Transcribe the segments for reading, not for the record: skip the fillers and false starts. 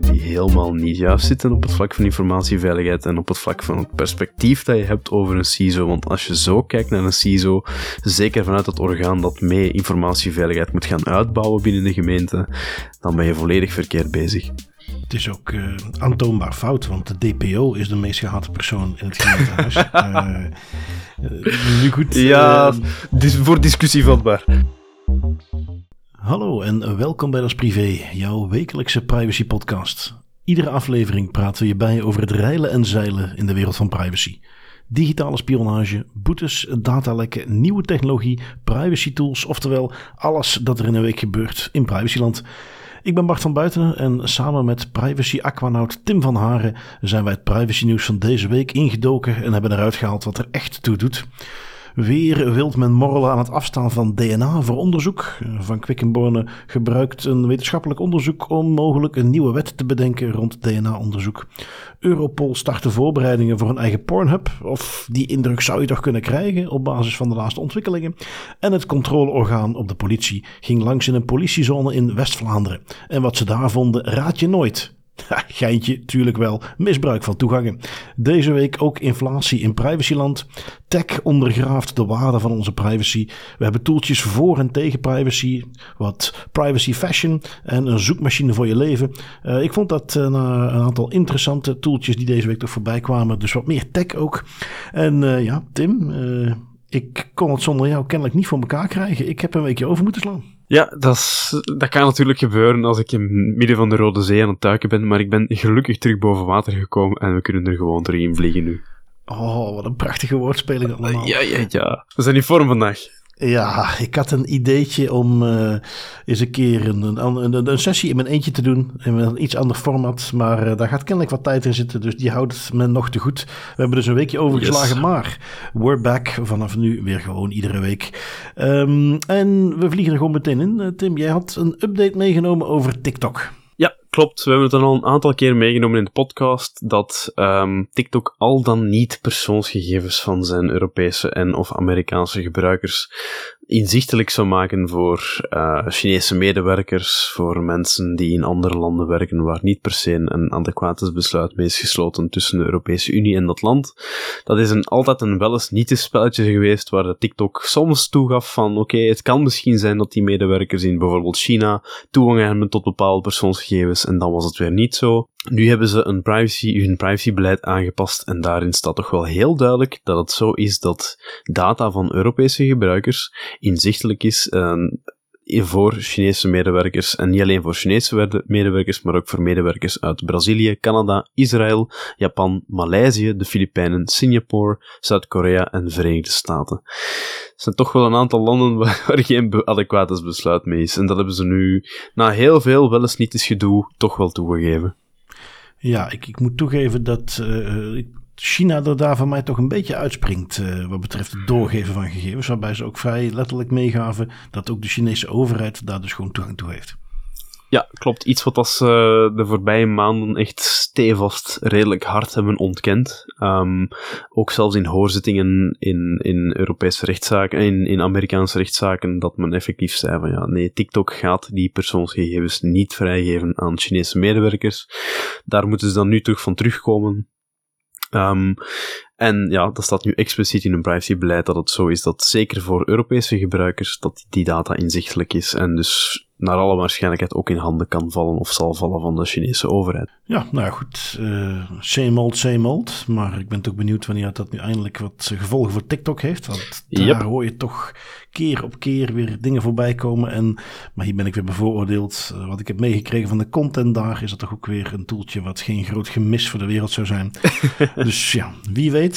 die helemaal niet juist zitten op het vlak van informatieveiligheid en op het vlak van het perspectief dat je hebt over een CISO. Want als je zo kijkt naar een CISO, zeker vanuit het orgaan dat mee informatieveiligheid moet gaan uitbouwen binnen de gemeente, dan ben je volledig verkeerd bezig. Het is ook aantoonbaar fout, want de DPO is de meest gehate persoon in het gemeentehuis. Nu goed. Ja, voor discussie vatbaar. Hallo en welkom bij Dat Privé, jouw wekelijkse privacy podcast. Iedere aflevering praten we je bij over het reilen en zeilen in de wereld van privacy. Digitale spionage, boetes, datalekken, nieuwe technologie, privacy tools, oftewel alles dat er in een week gebeurt in privacyland. Ik ben Bart van Buitenen en samen met privacy-aquanaut Tim van Haren zijn wij het privacynieuws van deze week ingedoken en hebben eruit gehaald wat er echt toe doet. Weer wilt men morrelen aan het afstaan van DNA voor onderzoek. Van Quickenborne gebruikt een wetenschappelijk onderzoek om mogelijk een nieuwe wet te bedenken rond DNA-onderzoek. Europol start de voorbereidingen voor een eigen Pornhub. Of die indruk zou je toch kunnen krijgen op basis van de laatste ontwikkelingen. En het controleorgaan op de politie ging langs in een politiezone in West-Vlaanderen. En wat ze daar vonden, raad je nooit. Ja, geintje, tuurlijk wel. Misbruik van toegangen. Deze week ook inflatie in privacyland. Tech ondergraaft de waarde van onze privacy. We hebben toeltjes voor en tegen privacy. Wat privacy fashion en een zoekmachine voor je leven. Ik vond dat een aantal interessante toeltjes die deze week toch voorbij kwamen. Dus wat meer tech ook. En ja, Tim, ik kon het zonder jou kennelijk niet voor elkaar krijgen. Ik heb een weekje over moeten slaan. Ja, dat kan natuurlijk gebeuren als ik in het midden van de Rode Zee aan het duiken ben, maar ik ben gelukkig terug boven water gekomen en we kunnen er gewoon doorheen vliegen nu. Oh, wat een prachtige woordspeling allemaal. Ja. We zijn in vorm vandaag. Ja, ik had een ideetje om eens een keer een sessie in mijn eentje te doen. In een iets ander format, maar daar gaat kennelijk wat tijd in zitten. Dus die houdt men nog te goed. We hebben dus een weekje overgeslagen, yes. Maar we're back. Vanaf nu weer gewoon iedere week. En we vliegen er gewoon meteen in. Tim, jij had een update meegenomen over TikTok. Ja, klopt. We hebben het al een aantal keer meegenomen in de podcast dat TikTok al dan niet persoonsgegevens van zijn Europese en of Amerikaanse gebruikers inzichtelijk zou maken voor Chinese medewerkers, voor mensen die in andere landen werken waar niet per se een adequaat besluit mee is gesloten tussen de Europese Unie en dat land. Dat is altijd een wel eens niet spelletje geweest waar de TikTok soms toegaf van oké, het kan misschien zijn dat die medewerkers in bijvoorbeeld China toegang hebben tot bepaalde persoonsgegevens en dan was het weer niet zo. Nu hebben ze hun privacybeleid aangepast en daarin staat toch wel heel duidelijk dat het zo is dat data van Europese gebruikers inzichtelijk is voor Chinese medewerkers en niet alleen voor Chinese medewerkers, maar ook voor medewerkers uit Brazilië, Canada, Israël, Japan, Maleisië, de Filipijnen, Singapore, Zuid-Korea en de Verenigde Staten. Er zijn toch wel een aantal landen waar geen adequaat besluit mee is en dat hebben ze nu na heel veel wel eens niet eens gedoe toch wel toegegeven. Ja, ik moet toegeven dat China er daar van mij toch een beetje uitspringt wat betreft het doorgeven van gegevens, waarbij ze ook vrij letterlijk meegaven dat ook de Chinese overheid daar dus gewoon toegang toe heeft. Ja, klopt. Iets wat als de voorbije maanden echt stevast redelijk hard hebben ontkend. Ook zelfs in hoorzittingen in Europese rechtszaken, in Amerikaanse rechtszaken, dat men effectief zei van ja, nee, TikTok gaat die persoonsgegevens niet vrijgeven aan Chinese medewerkers. Daar moeten ze dan nu terug van terugkomen. En ja, dat staat nu expliciet in hun privacybeleid dat het zo is dat zeker voor Europese gebruikers dat die data inzichtelijk is en dus naar alle waarschijnlijkheid ook in handen kan vallen of zal vallen van de Chinese overheid. Ja, nou ja, goed. Same old. Maar ik ben toch benieuwd wanneer dat nu eindelijk wat gevolgen voor TikTok heeft. Want daar hoor je toch keer op keer weer dingen voorbij komen. Maar hier ben ik weer bevooroordeeld. Wat ik heb meegekregen van de content daar is dat toch ook weer een toeltje wat geen groot gemis voor de wereld zou zijn. Dus ja, wie weet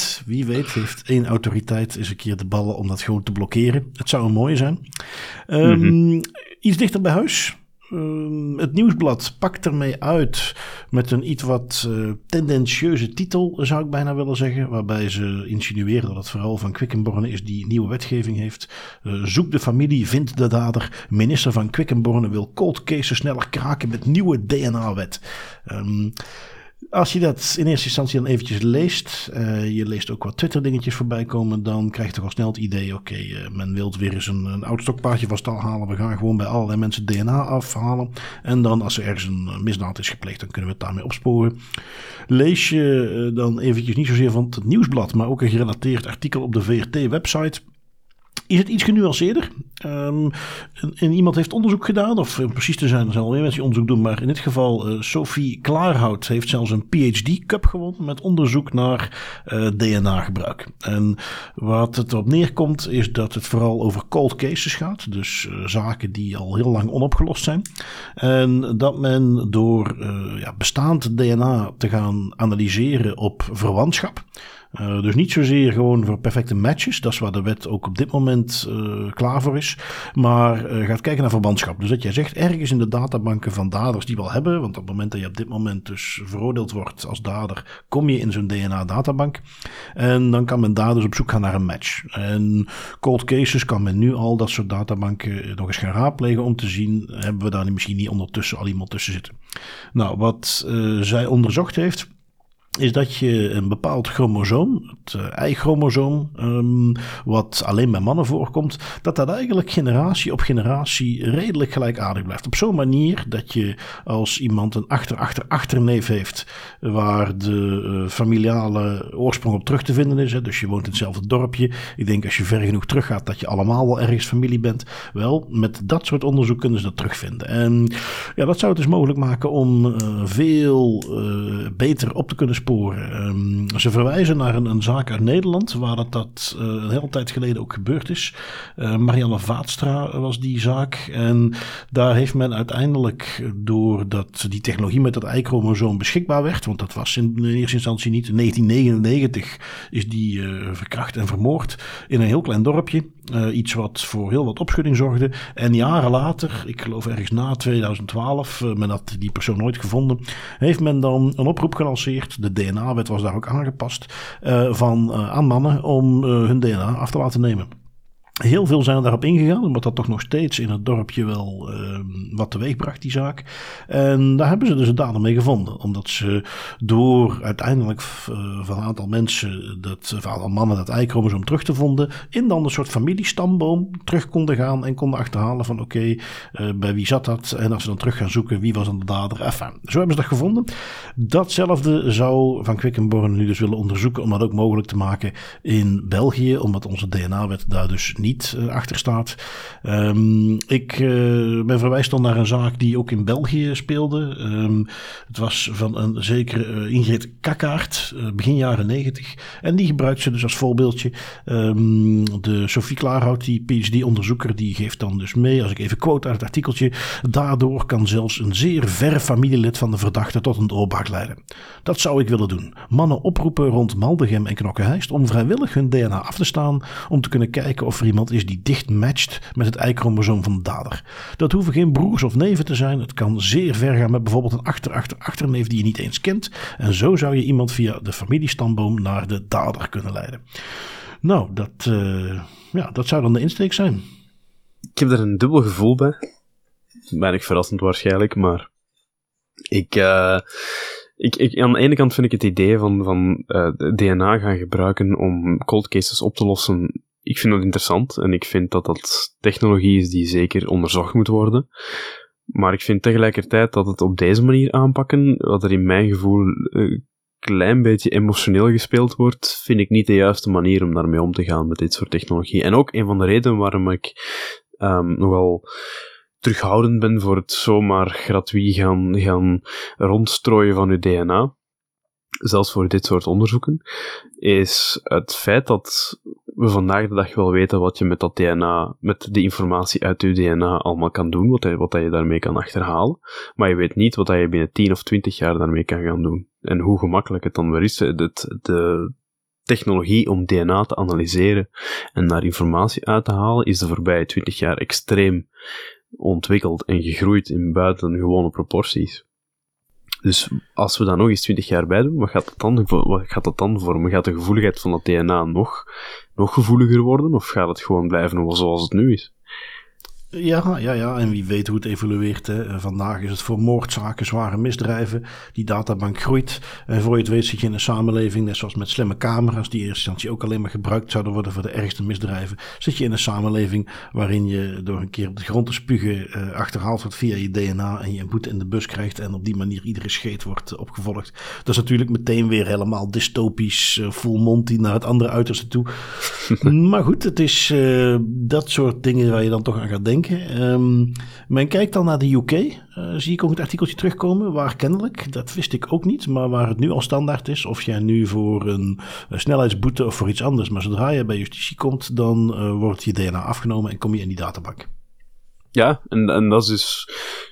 heeft één autoriteit eens een keer de ballen om dat gewoon te blokkeren. Het zou een mooie zijn. Iets dichter bij huis. Het Nieuwsblad pakt ermee uit met een iets wat tendentieuze titel, zou ik bijna willen zeggen, waarbij ze insinueren dat het vooral Van Quickenborne is die nieuwe wetgeving heeft. Zoek de familie, vind de dader. Minister Van Quickenborne wil cold cases sneller kraken met nieuwe DNA-wet. Als je dat in eerste instantie dan eventjes leest, je leest ook wat Twitter dingetjes voorbij komen, dan krijg je toch al snel het idee, oké, men wil weer eens een oud stokpaardje van stal halen. We gaan gewoon bij allerlei mensen DNA afhalen. En dan als er ergens een misdaad is gepleegd, dan kunnen we het daarmee opsporen. Lees je dan eventjes niet zozeer van het nieuwsblad, maar ook een gerelateerd artikel op de VRT-website. Is het iets genuanceerder? En iemand heeft onderzoek gedaan, of om precies te zijn, er zijn alweer mensen die onderzoek doen, maar in dit geval Sophie Klaarhout heeft zelfs een PhD-cup gewonnen met onderzoek naar DNA-gebruik. En wat het erop neerkomt is dat het vooral over cold cases gaat, dus zaken die al heel lang onopgelost zijn. En dat men door bestaand DNA te gaan analyseren op verwantschap, dus niet zozeer gewoon voor perfecte matches, dat is waar de wet ook op dit moment klaar voor is, maar gaat kijken naar verwantschap. Dus dat jij zegt, ergens in de databanken van daders die wel hebben, want op het moment dat je op dit moment dus veroordeeld wordt als dader, kom je in zo'n DNA-databank en dan kan men daar dus op zoek gaan naar een match. En cold cases kan men nu al dat soort databanken nog eens gaan raadplegen om te zien, hebben we daar misschien niet ondertussen al iemand tussen zitten. Nou, wat zij onderzocht heeft, is dat je een bepaald chromosoom, het Y-chromosoom, wat alleen bij mannen voorkomt, dat dat eigenlijk generatie op generatie redelijk gelijkaardig blijft. Op zo'n manier dat je als iemand een achterneef heeft, waar de familiale oorsprong op terug te vinden is, hè, dus je woont in hetzelfde dorpje. Ik denk als je ver genoeg teruggaat, dat je allemaal wel ergens familie bent. Wel, met dat soort onderzoek kunnen ze dat terugvinden. En ja, dat zou het dus mogelijk maken om veel beter op te kunnen sporen. Ze verwijzen naar een zaak uit Nederland, waar dat een hele tijd geleden ook gebeurd is. Marianne Vaatstra was die zaak. En daar heeft men uiteindelijk, doordat die technologie met dat Y-chromosoom beschikbaar werd, want dat was in eerste instantie niet, in 1999 is die verkracht en vermoord in een heel klein dorpje. Iets wat voor heel wat opschudding zorgde. En jaren later, ik geloof ergens na 2012, men had die persoon nooit gevonden, heeft men dan een oproep gelanceerd. De DNA-wet was daar ook aangepast, aan mannen om hun DNA af te laten nemen. Heel veel zijn er daarop ingegaan, omdat dat toch nog steeds in het dorpje wel wat teweeg bracht, die zaak. En daar hebben ze dus een dader mee gevonden. Omdat ze door uiteindelijk van een aantal mensen, van een aantal mannen, dat Y-chromosoom terug te vinden, in dan een soort familiestamboom terug konden gaan en konden achterhalen van oké, bij wie zat dat? En als ze dan terug gaan zoeken, wie was dan de dader? Enfin, zo hebben ze dat gevonden. Datzelfde zou Van Quickenborne nu dus willen onderzoeken om dat ook mogelijk te maken in België, omdat onze DNA-wet daar dus niet achter staat. Ik ben verwijst dan naar een zaak die ook in België speelde. Het was van een zekere Ingrid Kakaart, begin jaren 90. En die gebruikt ze dus als voorbeeldje. De Sophie Klaarhout, die PhD-onderzoeker, die geeft dan dus mee, als ik even quote uit het artikeltje, daardoor kan zelfs een zeer ver familielid van de verdachte tot een doorbraak leiden. Dat zou ik willen doen. Mannen oproepen rond Maldegem en Knokke-Heist om vrijwillig hun DNA af te staan, om te kunnen kijken of er iemand is die dicht matcht met het Y-chromosoom van de dader. Dat hoeven geen broers of neven te zijn. Het kan zeer ver gaan met bijvoorbeeld een achterneef die je niet eens kent. En zo zou je iemand via de familiestamboom naar de dader kunnen leiden. Nou, dat zou dan de insteek zijn. Ik heb er een dubbel gevoel bij. Weinig verrassend waarschijnlijk, maar Ik, aan de ene kant vind ik het idee van DNA gaan gebruiken om cold cases op te lossen, ik vind dat interessant en ik vind dat technologie is die zeker onderzocht moet worden. Maar ik vind tegelijkertijd dat het op deze manier aanpakken, wat er in mijn gevoel een klein beetje emotioneel gespeeld wordt, vind ik niet de juiste manier om daarmee om te gaan met dit soort technologie. En ook een van de redenen waarom ik nogal terughoudend ben voor het zomaar gratuit gaan rondstrooien van uw DNA, zelfs voor dit soort onderzoeken, is het feit dat we vandaag de dag wel weten wat je met dat DNA, met de informatie uit uw DNA allemaal kan doen, wat je daarmee kan achterhalen, maar je weet niet wat je binnen 10 of 20 jaar daarmee kan gaan doen. En hoe gemakkelijk het dan weer is, de technologie om DNA te analyseren en daar informatie uit te halen, is de voorbije 20 jaar extreem ontwikkeld en gegroeid in buitengewone proporties. Dus als we daar nog eens 20 jaar bij doen, wat gaat dat dan vormen? Gaat de gevoeligheid van dat DNA nog gevoeliger worden, of gaat het gewoon blijven zoals het nu is? Ja, en wie weet hoe het evolueert. Hè. Vandaag is het voor moordzaken, zware misdrijven. Die databank groeit. En voor je het weet zit je in een samenleving, net zoals met slimme camera's, die in eerste instantie ook alleen maar gebruikt zouden worden voor de ergste misdrijven. Zit je in een samenleving waarin je door een keer op de grond te spugen achterhaald wordt via je DNA en je een boete in de bus krijgt en op die manier iedere scheet wordt opgevolgd. Dat is natuurlijk meteen weer helemaal dystopisch, full monty naar het andere uiterste toe. Maar goed, het is dat soort dingen waar je dan toch aan gaat denken. Men kijkt dan naar de UK, zie ik ook het artikeltje terugkomen, waar kennelijk, dat wist ik ook niet, maar waar het nu al standaard is, of jij nu voor een snelheidsboete of voor iets anders, maar zodra je bij justitie komt, dan wordt je DNA afgenomen en kom je in die databank. Ja, en dat is dus,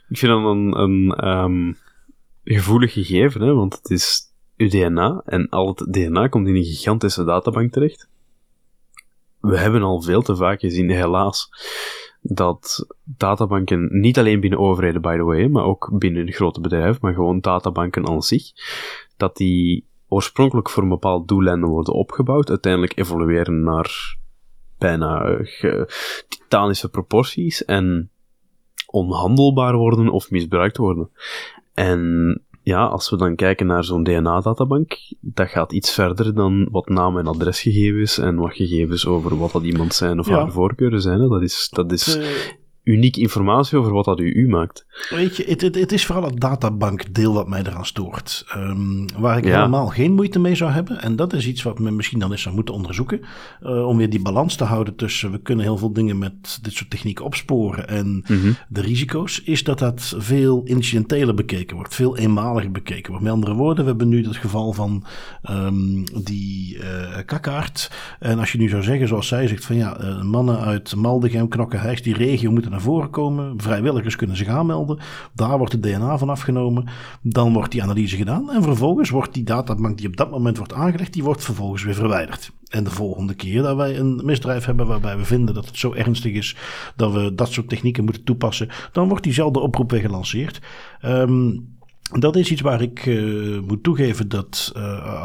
ik vind dat een gevoelig gegeven, hè, want het is uw DNA en al het DNA komt in een gigantische databank terecht. We hebben al veel te vaak gezien, helaas, dat databanken, niet alleen binnen overheden by the way, maar ook binnen grote bedrijven, maar gewoon databanken aan zich, dat die oorspronkelijk voor een bepaald doeleinde worden opgebouwd, uiteindelijk evolueren naar bijna titanische proporties en onhandelbaar worden of misbruikt worden. En ja, als we dan kijken naar zo'n DNA-databank, dat gaat iets verder dan wat naam- en adresgegevens en wat gegevens over wat dat iemand zijn of haar voorkeuren zijn. Hè. Dat is unieke informatie over wat dat u maakt. Weet je, het is vooral het databankdeel wat mij eraan stoort. Waar ik helemaal geen moeite mee zou hebben. En dat is iets wat men misschien dan eens zou moeten onderzoeken. Om weer die balans te houden tussen, we kunnen heel veel dingen met dit soort technieken opsporen. En de risico's, is dat veel incidenteler bekeken wordt. Veel eenmaliger bekeken wordt. Met andere woorden, we hebben nu het geval van die Kakaart. En als je nu zou zeggen, zoals zij zegt, van mannen uit Maldegem, Knokke-Heist, die regio moeten naar voren komen, vrijwilligers kunnen zich aanmelden, daar wordt het DNA van afgenomen, dan wordt die analyse gedaan en vervolgens wordt die databank die op dat moment wordt aangelegd, die wordt vervolgens weer verwijderd. En de volgende keer dat wij een misdrijf hebben waarbij we vinden dat het zo ernstig is dat we dat soort technieken moeten toepassen, dan wordt diezelfde oproep weer gelanceerd. Dat is iets waar ik moet toegeven dat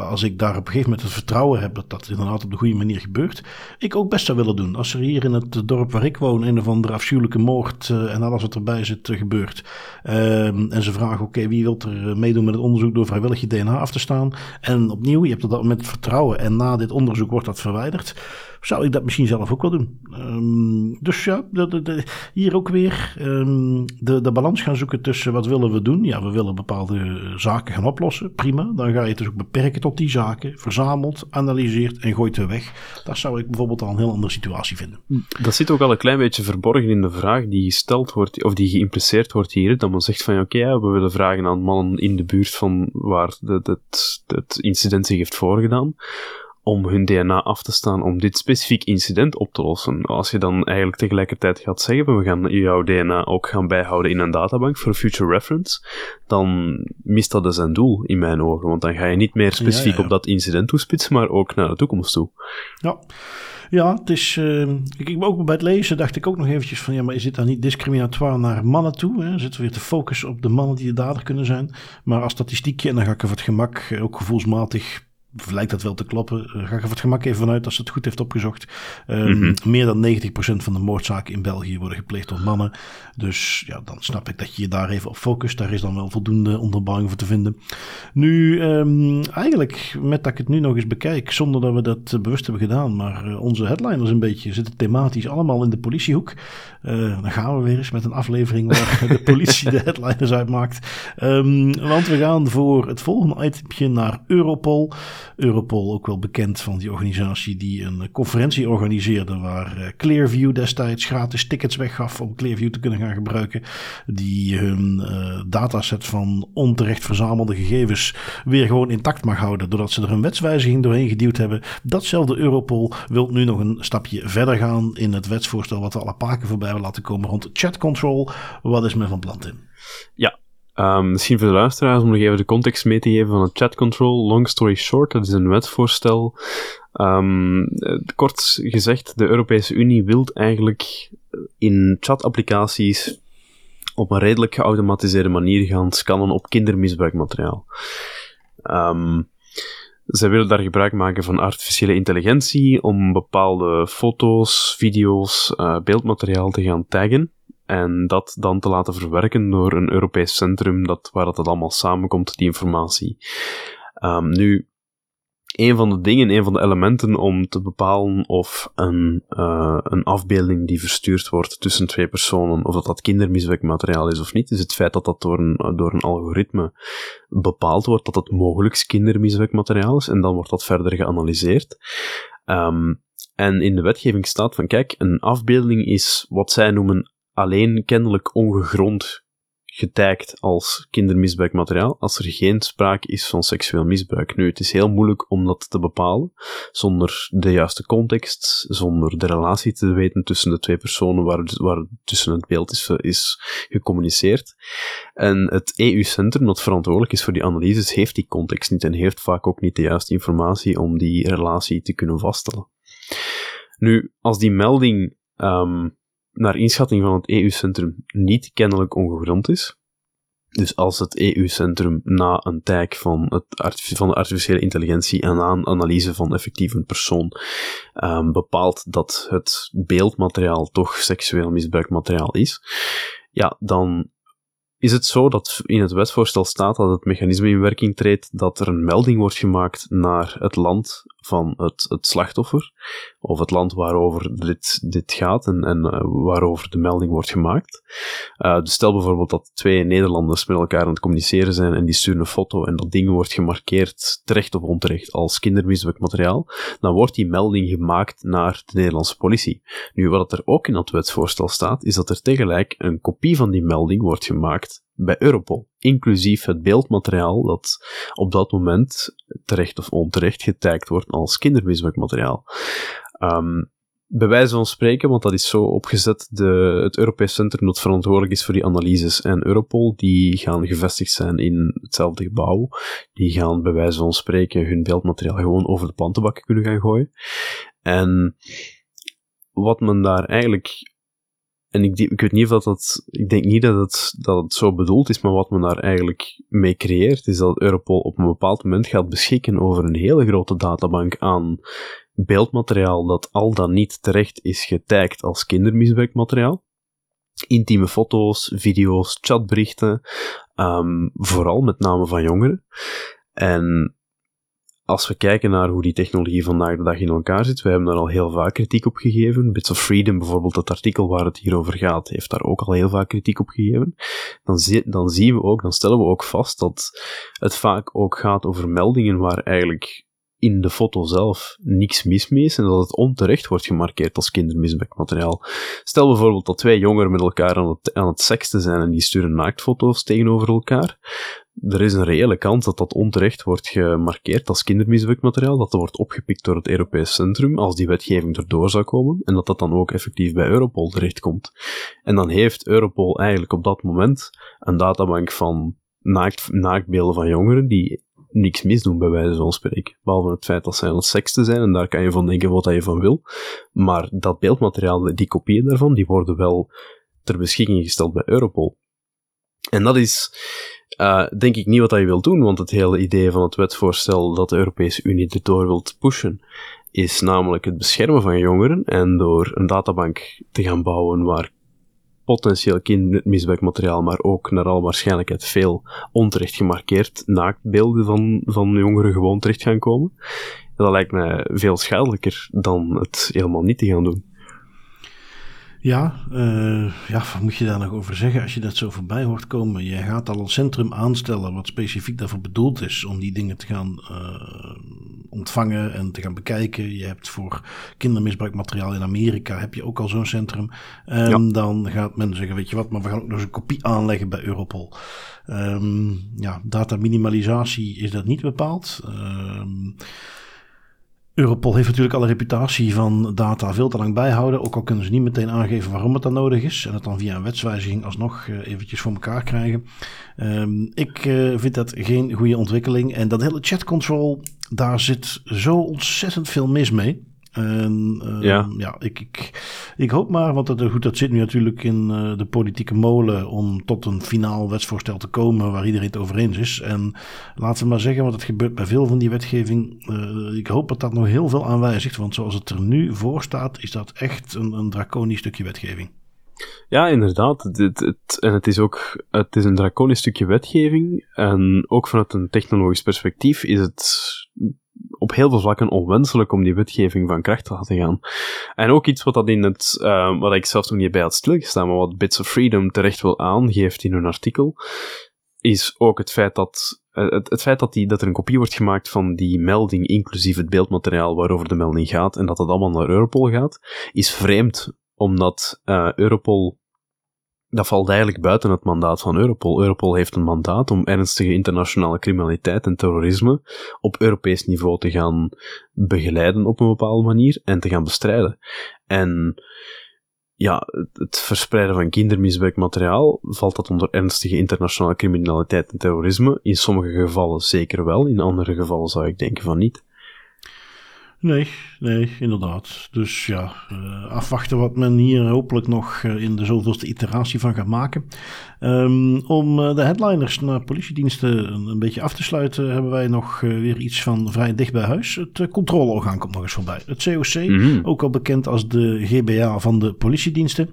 als ik daar op een gegeven moment het vertrouwen heb dat dat inderdaad op de goede manier gebeurt, ik ook best zou willen doen. Als er hier in het dorp waar ik woon een of andere afschuwelijke moord en alles wat erbij zit gebeurt en ze vragen oké, wie wil er meedoen met het onderzoek door vrijwillig je DNA af te staan en opnieuw, je hebt op dat moment het vertrouwen en na dit onderzoek wordt dat verwijderd, zou ik dat misschien zelf ook wel doen. Dus ja, hier ook weer de balans gaan zoeken tussen wat willen we doen. Ja, we willen bepaalde zaken gaan oplossen. Prima, dan ga je het dus ook beperken tot die zaken. Verzamelt, analyseert en gooit er weg. Dat zou ik bijvoorbeeld al een heel andere situatie vinden. Dat zit ook al een klein beetje verborgen in de vraag die gesteld wordt, of die geïmpliceerd wordt hier, dat men zegt van oké, we willen vragen aan mannen in de buurt van waar het incident zich heeft voorgedaan, om hun DNA af te staan om dit specifiek incident op te lossen. Als je dan eigenlijk tegelijkertijd gaat zeggen, we gaan jouw DNA ook gaan bijhouden in een databank voor future reference, dan mist dat dus zijn doel in mijn ogen, want dan ga je niet meer specifiek op dat incident toespitsen, maar ook naar de toekomst toe. Ja, het is... ik ben ook bij het lezen, dacht ik ook nog eventjes van, maar is dit dan niet discriminatoire naar mannen toe? Hè? Zitten we weer te focussen op de mannen die de dader kunnen zijn? Maar als statistiekje, en dan ga ik er voor het gemak ook gevoelsmatig lijkt dat wel te kloppen. Ga ik er voor het gemak even vanuit als ze het goed heeft opgezocht. Meer dan 90% van de moordzaken in België worden gepleegd door mannen. Dus ja, dan snap ik dat je daar even op focust. Daar is dan wel voldoende onderbouwing voor te vinden. Nu, eigenlijk, met dat ik het nu nog eens bekijk, zonder dat we dat bewust hebben gedaan, maar onze headliners een beetje zitten thematisch allemaal in de politiehoek. Dan gaan we weer eens met een aflevering waar de politie de headliners uitmaakt. Want we gaan voor het volgende itemje naar Europol. Europol, ook wel bekend van die organisatie die een conferentie organiseerde waar Clearview destijds gratis tickets weggaf om Clearview te kunnen gaan gebruiken. Die hun dataset van onterecht verzamelde gegevens weer gewoon intact mag houden doordat ze er een wetswijziging doorheen geduwd hebben. Datzelfde Europol wil nu nog een stapje verder gaan in het wetsvoorstel wat we al een paar keer voorbij hebben laten komen rond chat control. Wat is men van plan, Tim? Ja. Misschien voor de luisteraars om nog even de context mee te geven van het chat control. Long story short, dat is een wetsvoorstel. Kort gezegd, de Europese Unie wil eigenlijk in chatapplicaties op een redelijk geautomatiseerde manier gaan scannen op kindermisbruikmateriaal. Zij willen daar gebruik maken van artificiële intelligentie om bepaalde foto's, video's, beeldmateriaal te gaan taggen. En dat dan te laten verwerken door een Europees centrum waar dat allemaal samenkomt, die informatie. Nu, een van de elementen om te bepalen of een afbeelding die verstuurd wordt tussen twee personen, of dat kindermisbruikmateriaal is of niet, is het feit dat dat door een algoritme bepaald wordt dat het mogelijk kindermisbruikmateriaal is, en dan wordt dat verder geanalyseerd. En in de wetgeving staat van, kijk, een afbeelding is wat zij noemen alleen kennelijk ongegrond getagd als kindermisbruikmateriaal als er geen sprake is van seksueel misbruik. Nu, het is heel moeilijk om dat te bepalen zonder de juiste context, zonder de relatie te weten tussen de twee personen waar tussen het beeld is gecommuniceerd. En het EU-centrum dat verantwoordelijk is voor die analyses heeft die context niet en heeft vaak ook niet de juiste informatie om die relatie te kunnen vaststellen. Nu, als die melding naar inschatting van het EU-centrum niet kennelijk ongegrond is. Dus als het EU-centrum na een tijd van de artificiële intelligentie en na een analyse van effectief een persoon bepaalt dat het beeldmateriaal toch seksueel misbruikmateriaal is, ja, dan is het zo dat in het wetsvoorstel staat dat het mechanisme in werking treedt dat er een melding wordt gemaakt naar het land van het slachtoffer, of het land waarover dit gaat en waarover de melding wordt gemaakt. Dus stel bijvoorbeeld dat twee Nederlanders met elkaar aan het communiceren zijn en die sturen een foto en dat ding wordt gemarkeerd, terecht of onterecht, als kindermisbruikmateriaal, dan wordt die melding gemaakt naar de Nederlandse politie. Nu, wat er ook in dat wetsvoorstel staat, is dat er tegelijk een kopie van die melding wordt gemaakt bij Europol, inclusief het beeldmateriaal dat op dat moment terecht of onterecht getagd wordt als kindermisbruikmateriaal. Bij wijze van spreken, want dat is zo opgezet, het Europees Centrum dat verantwoordelijk is voor die analyses en Europol, die gaan gevestigd zijn in hetzelfde gebouw. Die gaan bij wijze van spreken hun beeldmateriaal gewoon over de plantenbakken kunnen gaan gooien. En wat men daar eigenlijk... En ik weet niet of ik denk niet dat het zo bedoeld is, maar wat men daar eigenlijk mee creëert, is dat Europol op een bepaald moment gaat beschikken over een hele grote databank aan beeldmateriaal dat al dan niet terecht is getagd als kindermisbruikmateriaal. Intieme foto's, video's, chatberichten, vooral met name van jongeren. En als we kijken naar hoe die technologie vandaag de dag in elkaar zit, we hebben daar al heel vaak kritiek op gegeven. Bits of Freedom, bijvoorbeeld het artikel waar het hier over gaat, heeft daar ook al heel vaak kritiek op gegeven. Dan stellen we ook vast dat het vaak ook gaat over meldingen waar eigenlijk in de foto zelf niks mis mee is en dat het onterecht wordt gemarkeerd als kindermisbruikmateriaal. Stel bijvoorbeeld dat twee jongeren met elkaar aan het seksten zijn en die sturen naaktfoto's tegenover elkaar. Er is een reële kans dat dat onterecht wordt gemarkeerd als kindermisbruikmateriaal, dat er wordt opgepikt door het Europees Centrum als die wetgeving erdoor zou komen en dat dat dan ook effectief bij Europol terechtkomt. En dan heeft Europol eigenlijk op dat moment een databank van naaktbeelden van jongeren die niks misdoen bij wijze van spreken. Behalve het feit dat zij aan het seksen zijn, en daar kan je van denken wat je van wil. Maar dat beeldmateriaal, die kopieën daarvan, die worden wel ter beschikking gesteld bij Europol. En dat is, denk ik, niet wat je wilt doen, want het hele idee van het wetsvoorstel dat de Europese Unie erdoor wilt pushen, is namelijk het beschermen van jongeren, en door een databank te gaan bouwen waar potentieel kindermisbruikmateriaal, maar ook naar alle waarschijnlijkheid veel onterecht gemarkeerd naaktbeelden van jongeren gewoon terecht gaan komen. En dat lijkt mij veel schadelijker dan het helemaal niet te gaan doen. Ja, wat moet je daar nog over zeggen als je dat zo voorbij hoort komen? Je gaat al een centrum aanstellen wat specifiek daarvoor bedoeld is om die dingen te gaan ontvangen en te gaan bekijken. Je hebt voor kindermisbruikmateriaal in Amerika heb je ook al zo'n centrum. En dan gaat men zeggen, weet je wat, maar we gaan ook nog eens een kopie aanleggen bij Europol. Dataminimalisatie is dat niet bepaald. Europol heeft natuurlijk al een reputatie van data veel te lang bijhouden, ook al kunnen ze niet meteen aangeven waarom het dan nodig is en het dan via een wetswijziging alsnog eventjes voor elkaar krijgen. Ik vind dat geen goede ontwikkeling en dat hele chatcontrol, daar zit zo ontzettend veel mis mee. Ik hoop maar, want dat zit nu natuurlijk in de politieke molen om tot een finaal wetsvoorstel te komen waar iedereen het over eens is. En laten we maar zeggen, want het gebeurt bij veel van die wetgeving, ik hoop dat nog heel veel aan wijzigt, want zoals het er nu voor staat is dat echt een draconisch stukje wetgeving. Ja, inderdaad. Het is een draconisch stukje wetgeving. En ook vanuit een technologisch perspectief is het op heel veel vlakken onwenselijk om die wetgeving van kracht te laten gaan. En ook iets wat dat in het, wat ik zelf nog niet bij had stilgestaan, maar wat Bits of Freedom terecht wel aangeeft in hun artikel, is ook het feit dat er een kopie wordt gemaakt van die melding, inclusief het beeldmateriaal waarover de melding gaat, en dat dat allemaal naar Europol gaat, is vreemd, omdat Europol... Dat valt eigenlijk buiten het mandaat van Europol. Europol heeft een mandaat om ernstige internationale criminaliteit en terrorisme op Europees niveau te gaan begeleiden op een bepaalde manier en te gaan bestrijden. En ja, het verspreiden van kindermisbruikmateriaal, valt dat onder ernstige internationale criminaliteit en terrorisme? In sommige gevallen zeker wel, in andere gevallen zou ik denken van niet. Nee, inderdaad. Dus ja, afwachten wat men hier hopelijk nog in de zoveelste iteratie van gaat maken. Om de headliners naar politiediensten een beetje af te sluiten, hebben wij nog weer iets van vrij dicht bij huis. Het controleorgaan komt nog eens voorbij. Het COC, ook al bekend als de GBA van de politiediensten.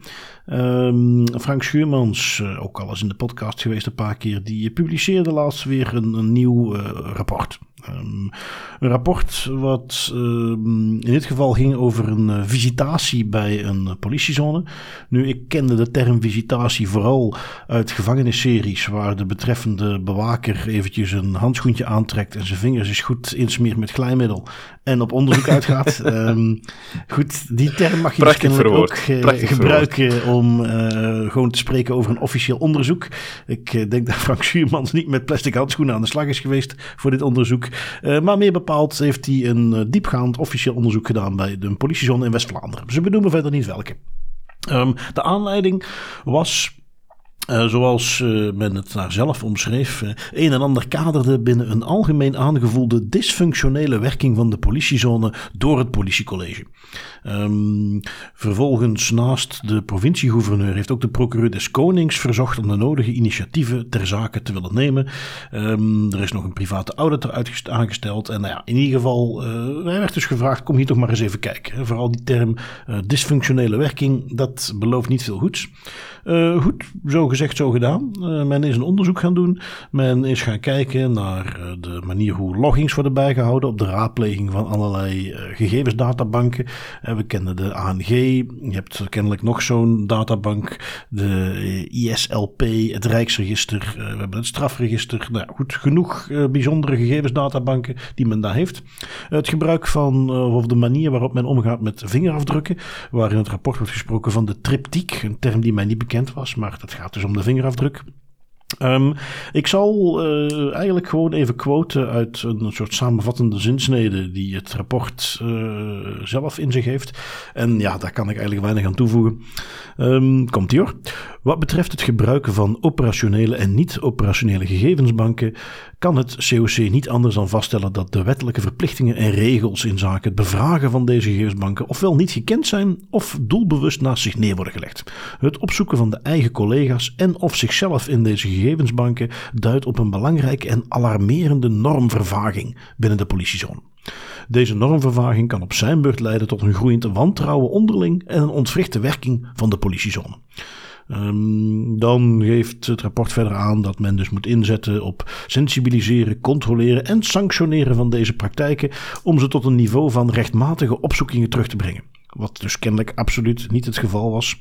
Frank Schuurmans, ook al eens in de podcast geweest een paar keer, die publiceerde laatst weer een nieuw rapport. Een rapport wat in dit geval ging over een visitatie bij een politiezone. Nu, ik kende de term visitatie vooral uit gevangenisseries waar de betreffende bewaker eventjes een handschoentje aantrekt en zijn vingers eens goed insmeert met glijmiddel en op onderzoek uitgaat. Goed, die term mag je prachtig dus kennelijk ook gebruiken om gewoon te spreken over een officieel onderzoek. Ik denk dat Frank Schuurmans niet met plastic handschoenen aan de slag is geweest voor dit onderzoek. Maar meer bepaald heeft hij een diepgaand officieel onderzoek gedaan bij de politiezone in West-Vlaanderen. Ze benoemen verder niet welke. De aanleiding was... zoals men het daar zelf omschreef, een en ander kaderde binnen een algemeen aangevoelde dysfunctionele werking van de politiezone door het politiecollege. Vervolgens, naast de provinciegouverneur, heeft ook de procureur des Konings verzocht om de nodige initiatieven ter zake te willen nemen. Er is nog een private auditor aangesteld. En nou ja, in ieder geval, hij werd dus gevraagd, kom hier toch maar eens even kijken. Vooral die term dysfunctionele werking, dat belooft niet veel goeds. Goed, zo gezegd, zo gedaan. Men is een onderzoek gaan doen. Men is gaan kijken naar de manier hoe loggings worden bijgehouden op de raadpleging van allerlei gegevensdatabanken. We kennen de ANG. Je hebt kennelijk nog zo'n databank. De ISLP, het Rijksregister. We hebben het strafregister. Nou goed, genoeg bijzondere gegevensdatabanken die men daar heeft. Het gebruik van, of de manier waarop men omgaat met vingerafdrukken, waarin het rapport wordt gesproken van de triptiek, een term die mij niet bekend was, maar dat gaat dus om de vingerafdruk. Ik zal eigenlijk gewoon even quoten uit een soort samenvattende zinsnede die het rapport zelf in zich heeft. En ja, daar kan ik eigenlijk weinig aan toevoegen. Komt-ie hoor. Wat betreft het gebruiken van operationele en niet-operationele gegevensbanken kan het COC niet anders dan vaststellen dat de wettelijke verplichtingen en regels inzake het bevragen van deze gegevensbanken ofwel niet gekend zijn of doelbewust naast zich neer worden gelegd. Het opzoeken van de eigen collega's en of zichzelf in deze gegevensbanken duidt op een belangrijke en alarmerende normvervaging binnen de politiezone. Deze normvervaging kan op zijn beurt leiden tot een groeiend wantrouwen onderling en een ontwrichte werking van de politiezone. Dan geeft het rapport verder aan dat men dus moet inzetten op sensibiliseren, controleren en sanctioneren van deze praktijken om ze tot een niveau van rechtmatige opzoekingen terug te brengen. Wat dus kennelijk absoluut niet het geval was.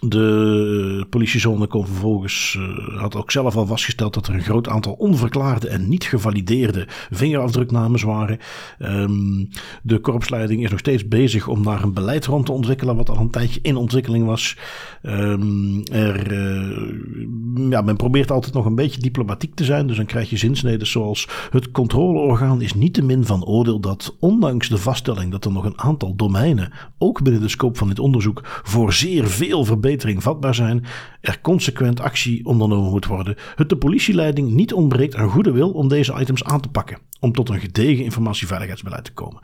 De politiezone kon vervolgens, had ook zelf al vastgesteld dat er een groot aantal onverklaarde en niet gevalideerde vingerafdruknames waren. De korpsleiding is nog steeds bezig om daar een beleid rond te ontwikkelen, wat al een tijdje in ontwikkeling was. Men probeert altijd nog een beetje diplomatiek te zijn, dus dan krijg je zinsneden zoals: het controleorgaan is niettemin van oordeel dat, ondanks de vaststelling dat er nog een aantal domeinen, ook binnen de scope van dit onderzoek, voor zeer veel verbetering vatbaar zijn, er consequent actie ondernomen moet worden. Het de politieleiding niet ontbreekt aan goede wil om deze items aan te pakken, om tot een gedegen informatieveiligheidsbeleid te komen.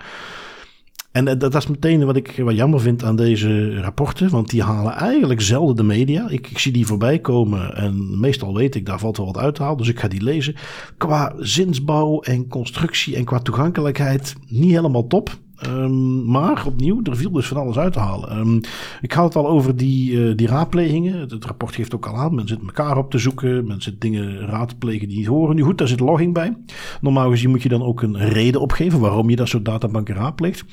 En dat is meteen wat ik wat jammer vind aan deze rapporten, want die halen eigenlijk zelden de media. Ik zie die voorbij komen en meestal weet ik, daar valt wel wat uit te halen, dus ik ga die lezen. Qua zinsbouw en constructie en qua toegankelijkheid niet helemaal top. Maar opnieuw, er viel dus van alles uit te halen. Ik had het al over die raadplegingen. Het rapport geeft ook al aan. Men zit elkaar op te zoeken. Men zit dingen raadplegen die niet horen. Nu goed, daar zit logging bij. Normaal gezien moet je dan ook een reden opgeven waarom je dat soort databanken raadpleegt.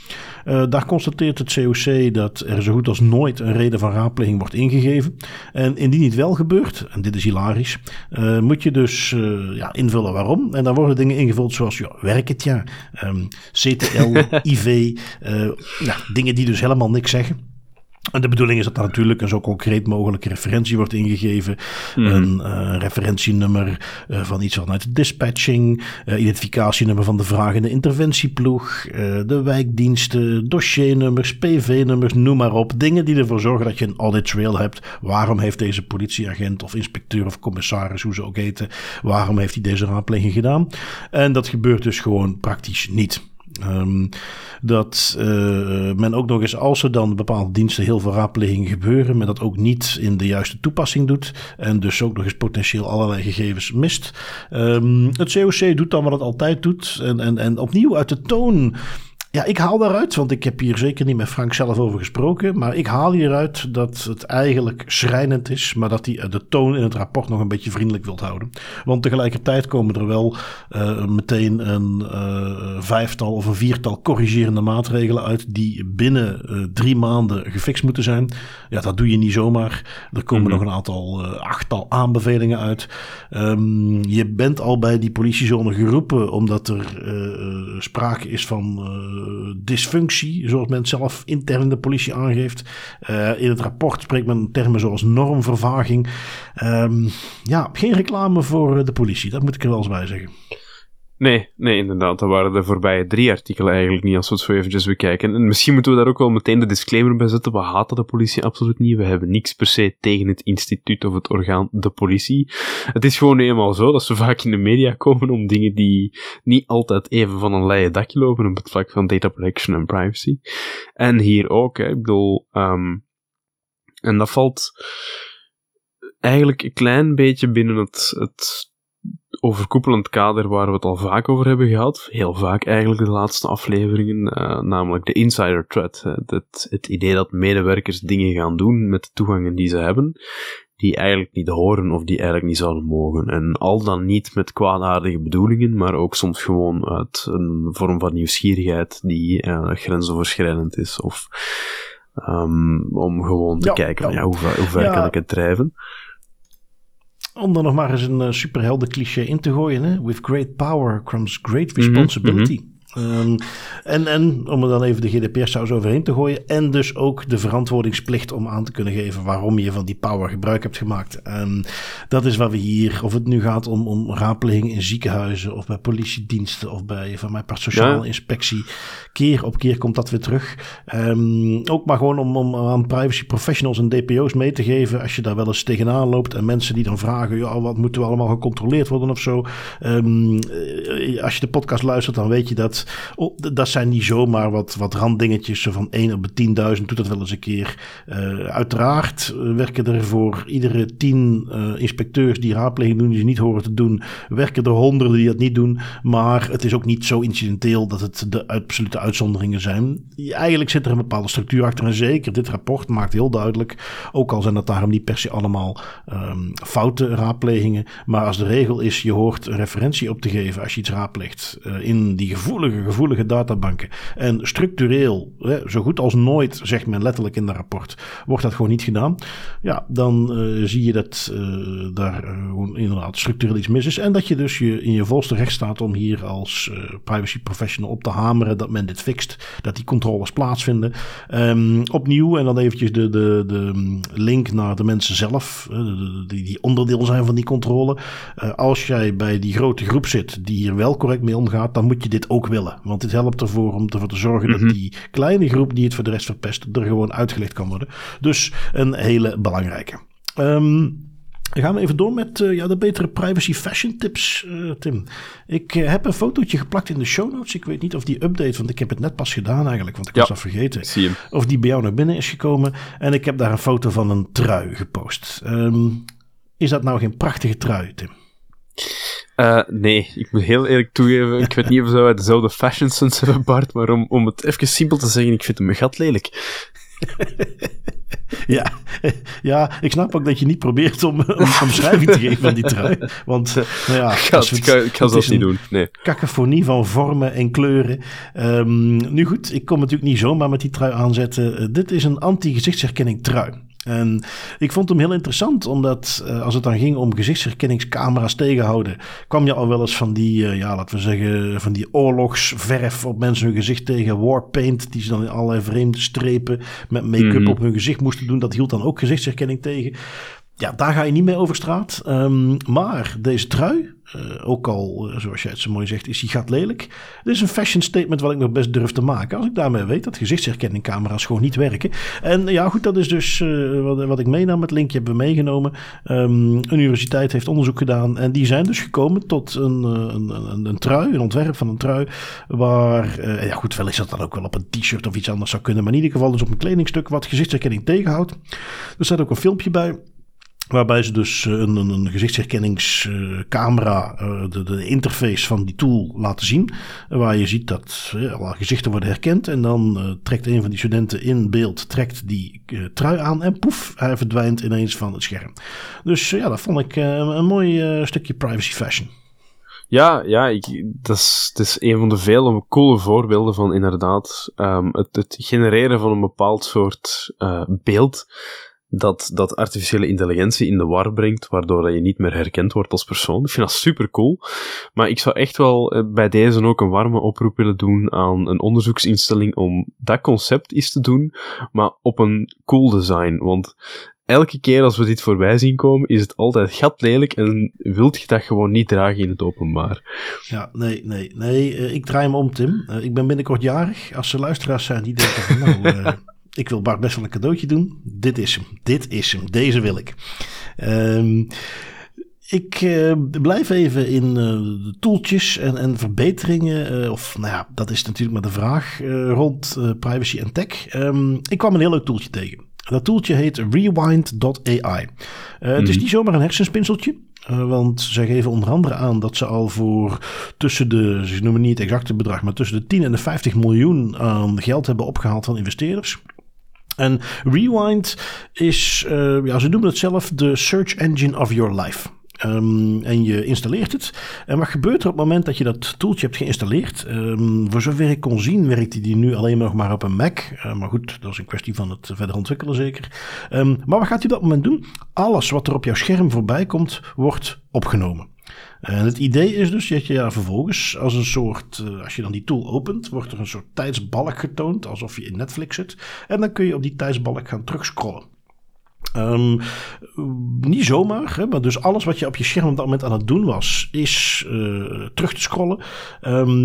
Daar constateert het COC dat er zo goed als nooit een reden van raadpleging wordt ingegeven. En indien het wel gebeurt, en dit is hilarisch, moet je dus invullen waarom. En dan worden dingen ingevuld zoals werk het jaar, CTL, IV, dingen die dus helemaal niks zeggen. En de bedoeling is dat daar natuurlijk een zo concreet mogelijke referentie wordt ingegeven. Een referentienummer van iets vanuit de dispatching. Identificatienummer van de vragende interventieploeg. De wijkdiensten, dossiernummers, PV-nummers, noem maar op. Dingen die ervoor zorgen dat je een audit trail hebt. Waarom heeft deze politieagent of inspecteur of commissaris, hoe ze ook heten, waarom heeft hij deze raadpleging gedaan? En dat gebeurt dus gewoon praktisch niet. Dat men ook nog eens, als er dan bepaalde diensten heel veel raadplegingen gebeuren, men dat ook niet in de juiste toepassing doet en dus ook nog eens potentieel allerlei gegevens mist. Het COC doet dan wat het altijd doet en opnieuw uit de toon. Ja, ik haal daaruit, want ik heb hier zeker niet met Frank zelf over gesproken, maar ik haal hieruit dat het eigenlijk schrijnend is, maar dat hij de toon in het rapport nog een beetje vriendelijk wilt houden. Want tegelijkertijd komen er wel meteen een 5-tal of een 4-tal corrigerende maatregelen uit die binnen 3 maanden gefixt moeten zijn. Ja, dat doe je niet zomaar. Er komen nog een aantal 8-tal aanbevelingen uit. Je bent al bij die politiezone geroepen omdat er sprake is van dysfunctie, zoals men zelf intern in de politie aangeeft. In het rapport spreekt men termen zoals normvervaging. Geen reclame voor de politie, dat moet ik er wel eens bij zeggen. Nee, inderdaad. Dat waren de voorbije 3 artikelen eigenlijk niet, als we het zo eventjes bekijken. En misschien moeten we daar ook wel meteen de disclaimer bij zetten. We haten de politie absoluut niet. We hebben niks per se tegen het instituut of het orgaan de politie. Het is gewoon eenmaal zo dat ze vaak in de media komen om dingen die niet altijd even van een leien dakje lopen op het vlak van data protection en privacy. En hier ook, hè. Ik bedoel... en dat valt eigenlijk een klein beetje binnen het overkoepelend kader waar we het al vaak over hebben gehad. Heel vaak eigenlijk de laatste afleveringen. Namelijk de insider threat. Het idee dat medewerkers dingen gaan doen met de toegangen die ze hebben. Die eigenlijk niet horen of die eigenlijk niet zouden mogen. En al dan niet met kwaadaardige bedoelingen. Maar ook soms gewoon uit een vorm van nieuwsgierigheid die grensoverschrijdend is. Of om gewoon te kijken van hoe ver kan ik het drijven. Om dan nog maar eens een superhelden cliché in te gooien. Hè? With great power comes great responsibility. En om er dan even de GDPR-saus overheen te gooien. En dus ook de verantwoordingsplicht om aan te kunnen geven waarom je van die power gebruik hebt gemaakt. Dat is waar we hier, of het nu gaat om raadplegingen in ziekenhuizen of bij politiediensten of bij van mijn part sociale inspectie. Keer op keer komt dat weer terug. Ook maar gewoon om aan privacy professionals en DPO's mee te geven als je daar wel eens tegenaan loopt. En mensen die dan vragen, wat moeten we allemaal gecontroleerd worden of zo. Als je de podcast luistert, dan weet je dat. Dat zijn niet zomaar wat randdingetjes. Zo van 1 op de 10.000 doet dat wel eens een keer. Uiteraard werken er voor iedere 10 inspecteurs die raadpleging doen die ze niet horen te doen, werken er honderden die dat niet doen. Maar het is ook niet zo incidenteel dat het de absolute uitzonderingen zijn. Eigenlijk zit er een bepaalde structuur achter. En zeker dit rapport maakt heel duidelijk, ook al zijn dat daarom niet per se allemaal foute raadplegingen. Maar als de regel is, je hoort een referentie op te geven als je iets raadpleegt in die gevoelige databanken. En structureel, zo goed als nooit, zegt men letterlijk in dat rapport, wordt dat gewoon niet gedaan. Ja, dan zie je dat daar gewoon inderdaad structureel iets mis is. En dat je dus in je volste recht staat om hier als privacy professional op te hameren dat men dit fixt, dat die controles plaatsvinden. Opnieuw, en dan eventjes de link naar de mensen zelf, die onderdeel zijn van die controle. Als jij bij die grote groep zit die hier wel correct mee omgaat, dan moet je dit ook willen. Want dit helpt ervoor om ervoor te zorgen dat die kleine groep die het voor de rest verpest er gewoon uitgelegd kan worden. Dus een hele belangrijke. Gaan we even door met de betere privacy fashion tips, Tim. Ik heb een fotootje geplakt in de show notes. Ik weet niet of die update, want ik heb het net pas gedaan eigenlijk, want ik was dat vergeten. Of die bij jou naar binnen is gekomen. En ik heb daar een foto van een trui gepost. Is dat nou geen prachtige trui, Tim? Nee, ik moet heel eerlijk toegeven, ik weet niet of we dezelfde fashion sense hebben, Bart, maar om het even simpel te zeggen, ik vind hem gat lelijk. Ja, ik snap ook dat je niet probeert om een omschrijving te geven aan die trui. Want, ik ga zelfs niet doen. Nee. Kakofonie van vormen en kleuren. Nu goed, ik kom natuurlijk niet zomaar met die trui aanzetten. Dit is een anti-gezichtsherkenning trui. En ik vond hem heel interessant, omdat als het dan ging om gezichtsherkenningscamera's tegenhouden, kwam je al wel eens van die, laten we zeggen, van die oorlogsverf op mensen hun gezicht tegen, warpaint, die ze dan in allerlei vreemde strepen met make-up op hun gezicht moesten doen. Dat hield dan ook gezichtsherkenning tegen. Ja, daar ga je niet mee over straat. Maar deze trui, ook al, zoals jij het zo mooi zegt, is die gat lelijk. Dit is een fashion statement wat ik nog best durf te maken. Als ik daarmee weet dat gezichtsherkenningcamera's gewoon niet werken. En ja, goed, dat is dus wat ik meenam. Het linkje hebben we meegenomen. Een universiteit heeft onderzoek gedaan. En die zijn dus gekomen tot een trui, een ontwerp van een trui. Waar, wellicht dat dan ook wel op een t-shirt of iets anders zou kunnen. Maar in ieder geval dus op een kledingstuk wat gezichtsherkenning tegenhoudt. Er staat ook een filmpje bij. Waarbij ze dus een gezichtsherkenningscamera, de interface van die tool laten zien. Waar je ziet dat gezichten worden herkend. En dan trekt een van die studenten in beeld, trekt die trui aan. En poef, hij verdwijnt ineens van het scherm. Dus dat vond ik een mooi stukje privacy fashion. Dat is een van de vele coole voorbeelden van inderdaad het genereren van een bepaald soort beeld. Dat artificiële intelligentie in de war brengt, waardoor je niet meer herkend wordt als persoon. Ik vind dat super cool. Maar ik zou echt wel bij deze ook een warme oproep willen doen aan een onderzoeksinstelling om dat concept eens te doen, maar op een cool design. Want elke keer als we dit voorbij zien komen, is het altijd gatlelijk en wilt je dat gewoon niet dragen in het openbaar. Ja, nee. Ik draai hem om, Tim. Ik ben binnenkort jarig. Als er luisteraars zijn die denken van ik wil Bart best wel een cadeautje doen. Dit is hem. Deze wil ik. Ik blijf even in de toeltjes en verbeteringen. Dat is natuurlijk maar de vraag rond privacy en tech. Ik kwam een heel leuk toeltje tegen. Dat toeltje heet Rewind.ai. Het is niet zomaar een hersenspinseltje. Want zij geven onder andere aan dat ze al voor ze noemen niet het exacte bedrag, maar tussen de 10 en de 50 miljoen aan geld hebben opgehaald van investeerders. En Rewind is, ze noemen het zelf, de search engine of your life. En je installeert het. En wat gebeurt er op het moment dat je dat tooltje hebt geïnstalleerd? Voor zover ik kon zien, werkte die nu alleen nog maar op een Mac. Maar goed, dat is een kwestie van het verder ontwikkelen zeker. Maar wat gaat hij op dat moment doen? Alles wat er op jouw scherm voorbij komt, wordt opgenomen. En het idee is dus dat je vervolgens als een soort, als je dan die tool opent, wordt er een soort tijdsbalk getoond, alsof je in Netflix zit. En dan kun je op die tijdsbalk gaan terugscrollen. Niet zomaar, maar dus alles wat je op je scherm op dat moment aan het doen was, is terug te scrollen.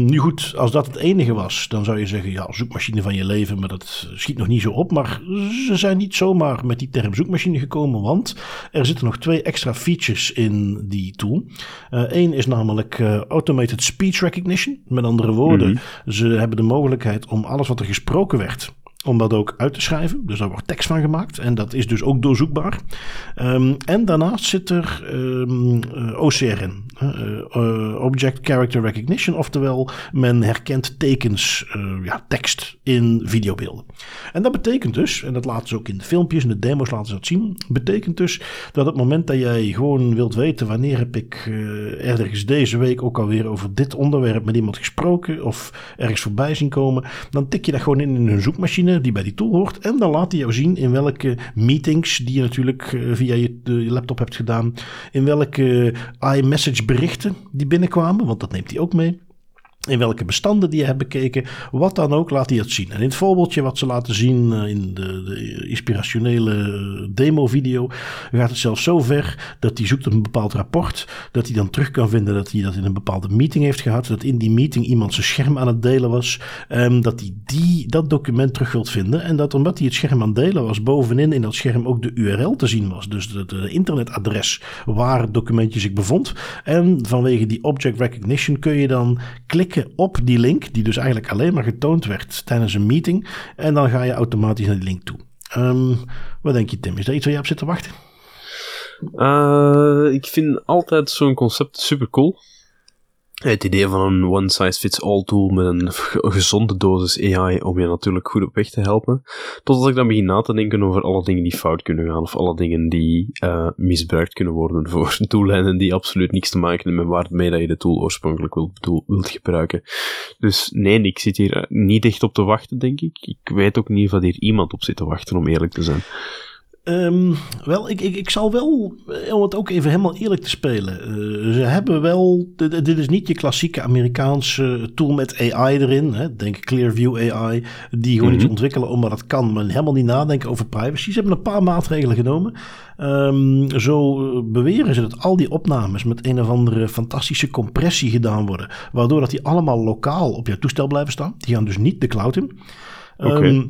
Nu goed, als dat het enige was, dan zou je zeggen, zoekmachine van je leven, maar dat schiet nog niet zo op. Maar ze zijn niet zomaar met die term zoekmachine gekomen, want er zitten nog 2 extra features in die tool. Eén is namelijk automated speech recognition. Met andere woorden, ze hebben de mogelijkheid om alles wat er gesproken werd, om dat ook uit te schrijven. Dus daar wordt tekst van gemaakt. En dat is dus ook doorzoekbaar. En daarnaast zit er OCR in. Object Character Recognition. Oftewel, men herkent tekens, tekst in videobeelden. En dat betekent dus, en dat laten ze ook in de filmpjes en de demo's laten ze dat zien, betekent dus dat op het moment dat jij gewoon wilt weten wanneer heb ik ergens deze week ook alweer over dit onderwerp met iemand gesproken of ergens voorbij zien komen, dan tik je dat gewoon in hun zoekmachine die bij die tool hoort. En dan laat hij jou zien in welke meetings die je natuurlijk via je laptop hebt gedaan, in welke iMessage berichten die binnenkwamen, want dat neemt hij ook mee, in welke bestanden die je hebt bekeken, wat dan ook, laat hij het zien. En in het voorbeeldje wat ze laten zien in de inspirationele demo-video, gaat het zelfs zo ver dat hij zoekt op een bepaald rapport, dat hij dan terug kan vinden dat hij dat in een bepaalde meeting heeft gehad, dat in die meeting iemand zijn scherm aan het delen was, dat hij dat document terug wilt vinden, en dat omdat hij het scherm aan het delen was, bovenin in dat scherm ook de URL te zien was, dus de internetadres waar het documentje zich bevond. En vanwege die object recognition kun je dan klikken op die link, die dus eigenlijk alleen maar getoond werd tijdens een meeting, en dan ga je automatisch naar die link toe. Wat denk je, Tim? Is dat iets waar je op zit te wachten? Ik vind altijd zo'n concept super cool. Het idee van een one-size-fits-all tool met een gezonde dosis AI om je natuurlijk goed op weg te helpen. Totdat ik dan begin na te denken over alle dingen die fout kunnen gaan of alle dingen die misbruikt kunnen worden voor doeleinden die absoluut niks te maken hebben met waarmee dat je de tool oorspronkelijk wilt gebruiken. Dus nee, ik zit hier niet echt op te wachten, denk ik. Ik weet ook niet of dat hier iemand op zit te wachten, om eerlijk te zijn. Wel, ik zal wel, om het ook even helemaal eerlijk te spelen, ze hebben wel, dit is niet je klassieke Amerikaanse tool met AI erin, hè, denk Clearview AI, die gewoon iets ontwikkelen omdat dat kan, maar helemaal niet nadenken over privacy. Ze hebben een paar maatregelen genomen. Zo beweren ze dat al die opnames met een of andere fantastische compressie gedaan worden, waardoor dat die allemaal lokaal op jouw toestel blijven staan. Die gaan dus niet de cloud in. Oké.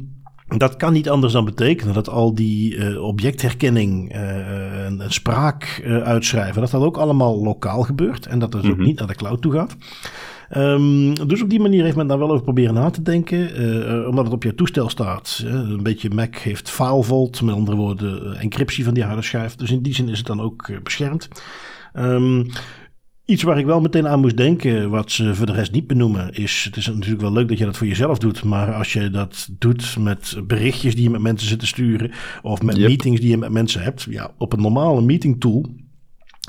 Dat kan niet anders dan betekenen dat al die objectherkenning en spraak uitschrijven, dat dat ook allemaal lokaal gebeurt en dat het ook niet naar de cloud toe gaat. Dus op die manier heeft men daar wel over proberen na te denken. Omdat het op je toestel staat. Een beetje Mac heeft filevault, met andere woorden encryptie van die harde schijf. Dus in die zin is het dan ook beschermd. Iets waar ik wel meteen aan moest denken, wat ze voor de rest niet benoemen, is: het is natuurlijk wel leuk dat je dat voor jezelf doet, maar als je dat doet met berichtjes die je met mensen zit te sturen, of met meetings die je met mensen hebt, ja, op een normale meeting tool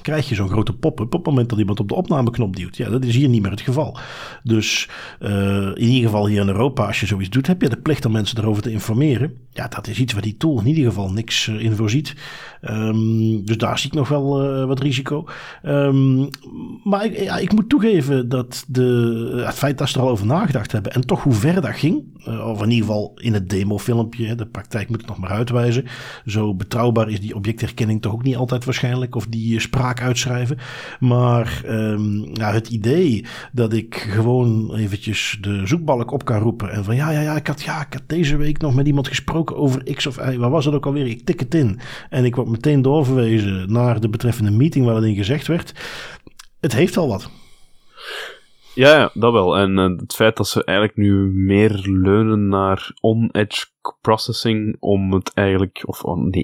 krijg je zo'n grote pop-up op het moment dat iemand op de opnameknop duwt. Ja, dat is hier niet meer het geval. Dus in ieder geval hier in Europa, als je zoiets doet, heb je de plicht om mensen erover te informeren. Ja, dat is iets waar die tool in ieder geval niks in voorziet. Dus daar zie ik nog wel wat risico. Maar ik moet toegeven dat het feit dat ze er al over nagedacht hebben en toch hoe ver dat ging, of in ieder geval in het demofilmpje, de praktijk moet het nog maar uitwijzen, zo betrouwbaar is die objectherkenning toch ook niet altijd waarschijnlijk, of die spraak uitschrijven. Maar het idee dat ik gewoon eventjes de zoekbalk op kan roepen en van ik had deze week nog met iemand gesproken over X of Y, waar was dat ook alweer? Ik tik het in en ik word meteen doorverwezen naar de betreffende meeting waar dat in gezegd werd. Het heeft al wat. Ja, dat wel. En het feit dat ze eigenlijk nu meer leunen naar on-edge processing om het eigenlijk...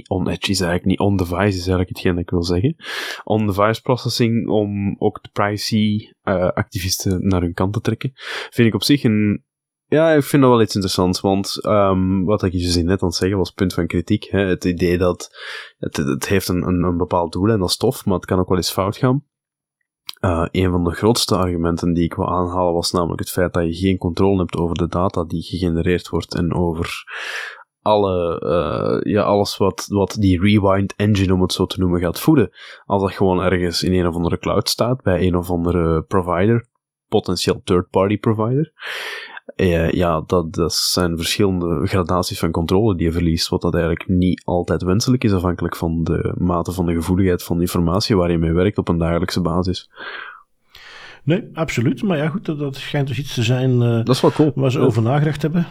on-edge is eigenlijk niet... on-device is eigenlijk hetgeen dat ik wil zeggen. On-device processing om ook de privacy-activisten naar hun kant te trekken, vind ik op zich een... Ja, ik vind dat wel iets interessants, want wat ik dus net aan het zeggen was punt van kritiek. Hè, het idee dat het heeft een bepaald doel en dat is tof, maar het kan ook wel eens fout gaan. Een van de grootste argumenten die ik wil aanhalen was namelijk het feit dat je geen controle hebt over de data die gegenereerd wordt en over alles wat die rewind engine, om het zo te noemen, gaat voeden. Als dat gewoon ergens in een of andere cloud staat, bij een of andere provider, potentieel third-party provider, dat zijn verschillende gradaties van controle die je verliest, wat dat eigenlijk niet altijd wenselijk is, afhankelijk van de mate van de gevoeligheid van de informatie waar je mee werkt op een dagelijkse basis. Nee, absoluut. Maar ja, goed, dat schijnt dus iets te zijn dat is wel cool, waar ze over nagedacht hebben.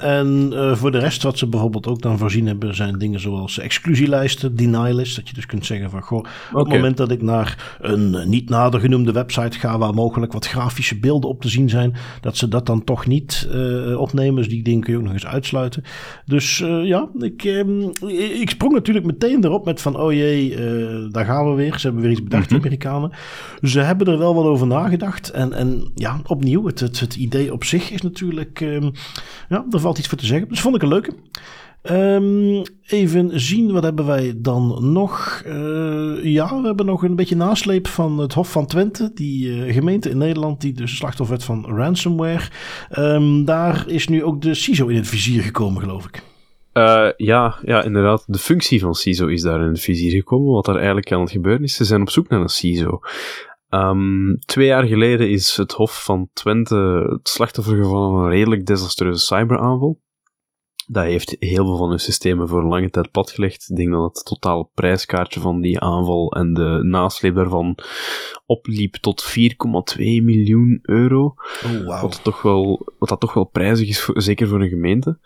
En voor de rest, wat ze bijvoorbeeld ook dan voorzien hebben, zijn dingen zoals exclusielijsten, deny list. Dat je dus kunt zeggen van, op het moment dat ik naar een niet nader genoemde website ga, waar mogelijk wat grafische beelden op te zien zijn, dat ze dat dan toch niet opnemen. Dus die dingen kun je ook nog eens uitsluiten. Dus ik sprong natuurlijk meteen erop met van, daar gaan we weer. Ze hebben weer iets bedacht, die Amerikanen. Ze hebben er wel wat over nagedacht. En opnieuw, het idee op zich is natuurlijk... er valt iets voor te zeggen. Dus vond ik een leuke. Even zien, wat hebben wij dan nog? We hebben nog een beetje nasleep van het Hof van Twente, die gemeente in Nederland, die dus slachtoffer werd van ransomware. Daar is nu ook de CISO in het vizier gekomen, geloof ik. Inderdaad. De functie van CISO is daar in het vizier gekomen. Wat er eigenlijk aan het gebeuren is, ze zijn op zoek naar een CISO. 2 jaar geleden is het Hof van Twente het slachtoffer van een redelijk desastreuze cyberaanval. Dat heeft heel veel van hun systemen voor een lange tijd platgelegd. Ik denk dat het totale prijskaartje van die aanval en de nasleep daarvan opliep tot 4,2 miljoen euro. Oh, wow. Wat dat toch wel prijzig is, zeker voor een gemeente.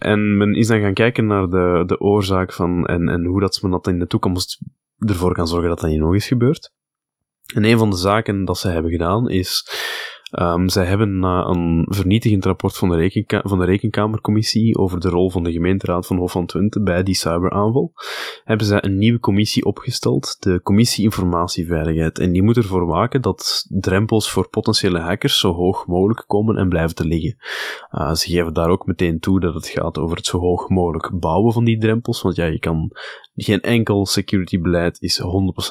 En men is dan gaan kijken naar de oorzaak van en hoe dat men dat in de toekomst ervoor kan zorgen dat dat niet nog eens gebeurt. En een van de zaken dat ze hebben gedaan is Zij hebben na een vernietigend rapport van de Rekenkamercommissie over de rol van de gemeenteraad van Hof van Twente bij die cyberaanval, hebben zij een nieuwe commissie opgesteld, de Commissie Informatieveiligheid. En die moet ervoor waken dat drempels voor potentiële hackers zo hoog mogelijk komen en blijven te liggen. Ze geven daar ook meteen toe dat het gaat over het zo hoog mogelijk bouwen van die drempels, want ja, je kan... Geen enkel securitybeleid is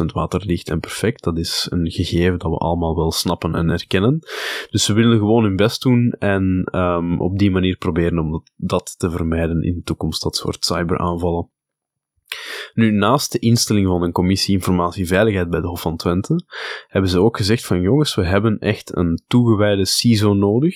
100% waterdicht en perfect. Dat is een gegeven dat we allemaal wel snappen en erkennen. Dus ze willen gewoon hun best doen en op die manier proberen om dat te vermijden in de toekomst, dat soort cyberaanvallen. Nu, naast de instelling van een commissie informatieveiligheid bij de Hof van Twente, hebben ze ook gezegd van jongens, we hebben echt een toegewijde CISO nodig.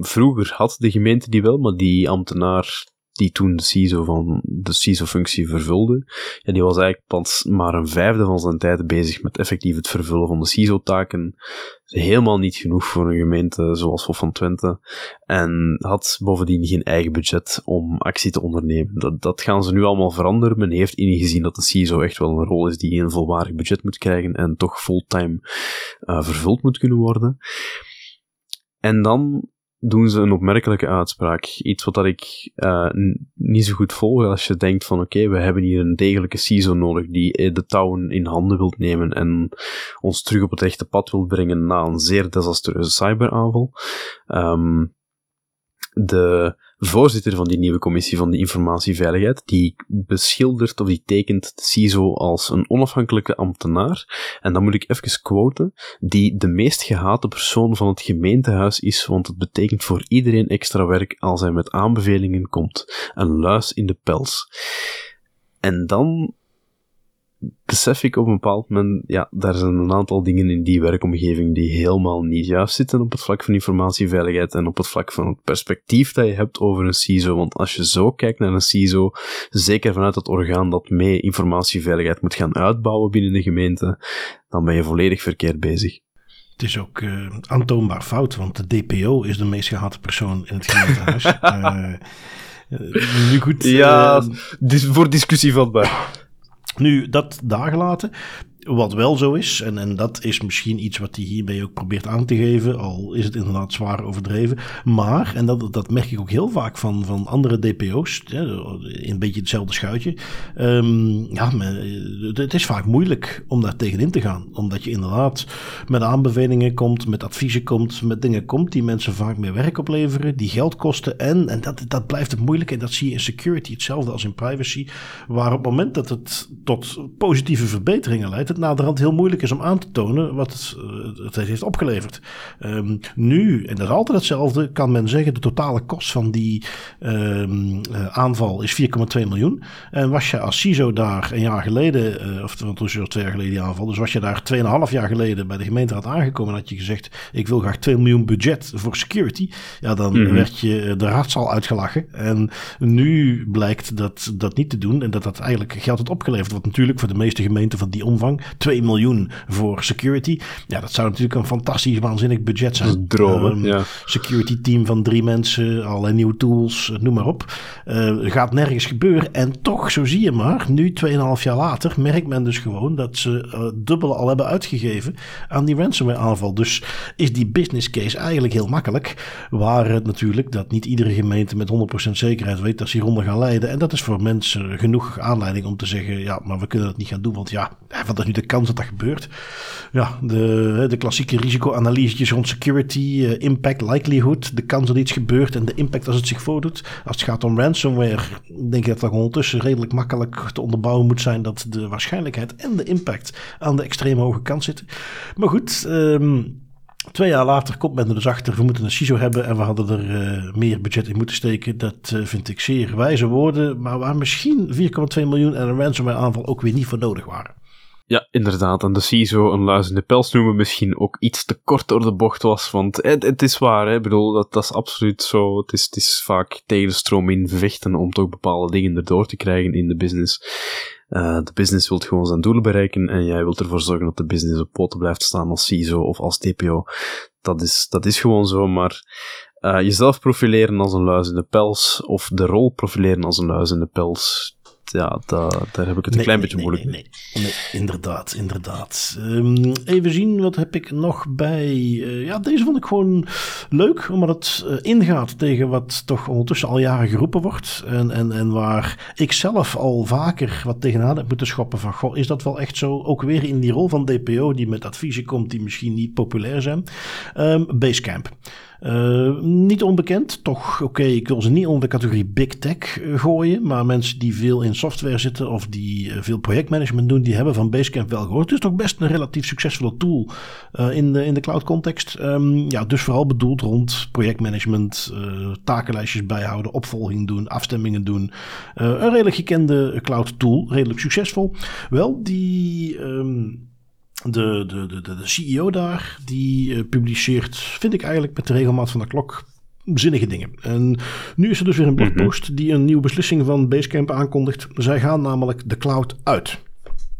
Vroeger had de gemeente die wel, maar die ambtenaar... die toen de CISO-functie vervulde, ja, die was eigenlijk pas maar een vijfde van zijn tijd bezig met effectief het vervullen van de CISO-taken. Helemaal niet genoeg voor een gemeente zoals Hof van Twente. En had bovendien geen eigen budget om actie te ondernemen. Dat gaan ze nu allemaal veranderen. Men heeft ingezien dat de CISO echt wel een rol is die een volwaardig budget moet krijgen en toch fulltime vervuld moet kunnen worden. En dan... doen ze een opmerkelijke uitspraak. Iets wat ik niet zo goed volg als je denkt van oké, we hebben hier een degelijke CISO nodig die de touwen in handen wilt nemen en ons terug op het rechte pad wil brengen na een zeer desastreuze cyberaanval. De voorzitter van die nieuwe commissie van de informatieveiligheid, die beschildert of die tekent de CISO als een onafhankelijke ambtenaar, en dan moet ik even quoten, die de meest gehate persoon van het gemeentehuis is, want het betekent voor iedereen extra werk als hij met aanbevelingen komt. Een luis in de pels. En dan... besef ik op een bepaald moment, ja, daar zijn een aantal dingen in die werkomgeving die helemaal niet juist zitten op het vlak van informatieveiligheid en op het vlak van het perspectief dat je hebt over een CISO. Want als je zo kijkt naar een CISO, zeker vanuit het orgaan dat mee informatieveiligheid moet gaan uitbouwen binnen de gemeente, dan ben je volledig verkeerd bezig. Het is ook aantoonbaar fout, want de DPO is de meest gehate persoon in het gemeentehuis. Nu goed. Ja, voor discussie vatbaar. Nu, dat daar laten, wat wel zo is, en dat is misschien iets wat hij hierbij ook probeert aan te geven, al is het inderdaad zwaar overdreven, maar, en dat merk ik ook heel vaak van andere DPO's, in een beetje hetzelfde schuitje, het is vaak moeilijk om daar tegenin te gaan, omdat je inderdaad met aanbevelingen komt, met adviezen komt, met dingen komt die mensen vaak meer werk opleveren, die geld kosten, en dat blijft het moeilijk, en dat zie je in security, hetzelfde als in privacy, waar op het moment dat het tot positieve verbeteringen leidt, naderhand heel moeilijk is om aan te tonen wat het heeft opgeleverd. Nu, en dat is altijd hetzelfde, kan men zeggen de totale kost van die aanval is 4,2 miljoen. En was je als CISO daar een jaar geleden, of toen is 2 jaar geleden die aanval, dus was je daar 2,5 jaar geleden bij de gemeenteraad aangekomen en had je gezegd, ik wil graag 2 miljoen budget voor security, ja, dan werd je de raadzaal uitgelachen. En nu blijkt dat niet te doen en dat eigenlijk geld had opgeleverd, wat natuurlijk voor de meeste gemeenten van die omvang 2 miljoen voor security. Ja, dat zou natuurlijk een fantastisch, waanzinnig budget zijn. Dromen, ja. Security team van 3 mensen, allerlei nieuwe tools, noem maar op. Gaat nergens gebeuren. En toch, zo zie je maar, nu 2,5 jaar later, merkt men dus gewoon dat ze dubbele al hebben uitgegeven aan die ransomware aanval. Dus is die business case eigenlijk heel makkelijk. Waar het natuurlijk dat niet iedere gemeente met 100% zekerheid weet dat ze hieronder gaan leiden. En dat is voor mensen genoeg aanleiding om te zeggen, ja, maar we kunnen dat niet gaan doen, want ja, wat nu de kans dat dat gebeurt. Ja, de klassieke risicoanalysetjes rond security, impact, likelihood, de kans dat iets gebeurt en de impact als het zich voordoet. Als het gaat om ransomware, denk ik dat ondertussen redelijk makkelijk te onderbouwen moet zijn dat de waarschijnlijkheid en de impact aan de extreem hoge kant zitten. Maar goed, 2 jaar later komt men er dus achter, we moeten een CISO hebben en we hadden er meer budget in moeten steken. Dat vind ik zeer wijze woorden, maar waar misschien 4,2 miljoen en een ransomware aanval ook weer niet voor nodig waren. Ja, inderdaad. En de CISO een luis in de pels noemen misschien ook iets te kort door de bocht was, want het is waar, hè? Ik bedoel, dat is absoluut zo. Het is vaak tegen de stroom in vechten om toch bepaalde dingen erdoor te krijgen in de business. De business wilt gewoon zijn doelen bereiken en jij wilt ervoor zorgen dat de business op poten blijft staan als CISO of als DPO. Dat is gewoon zo, maar... jezelf profileren als een luis in de pels of de rol profileren als een luis in de pels... ja, daar heb ik het een klein beetje moeilijk mee. Nee, inderdaad. Even zien, wat heb ik nog bij... ja, deze vond ik gewoon leuk, omdat het ingaat tegen wat toch ondertussen al jaren geroepen wordt. En waar ik zelf al vaker wat tegenaan heb moeten schoppen van... Goh, is dat wel echt zo? Ook weer in die rol van DPO, die met adviezen komt die misschien niet populair zijn. Basecamp. Niet onbekend, toch oké, ik wil ze niet onder de categorie big tech gooien, maar mensen die veel in software zitten of die veel projectmanagement doen, die hebben van Basecamp wel gehoord. Het is toch best een relatief succesvolle tool in de cloud context. Ja, dus vooral bedoeld rond projectmanagement, takenlijstjes bijhouden, opvolging doen, afstemmingen doen. Een redelijk gekende cloud tool, redelijk succesvol. Wel, die... De CEO daar, die publiceert, vind ik eigenlijk met de regelmaat van de klok, zinnige dingen. En nu is er dus weer een blogpost die een nieuwe beslissing van Basecamp aankondigt. Zij gaan namelijk de cloud uit.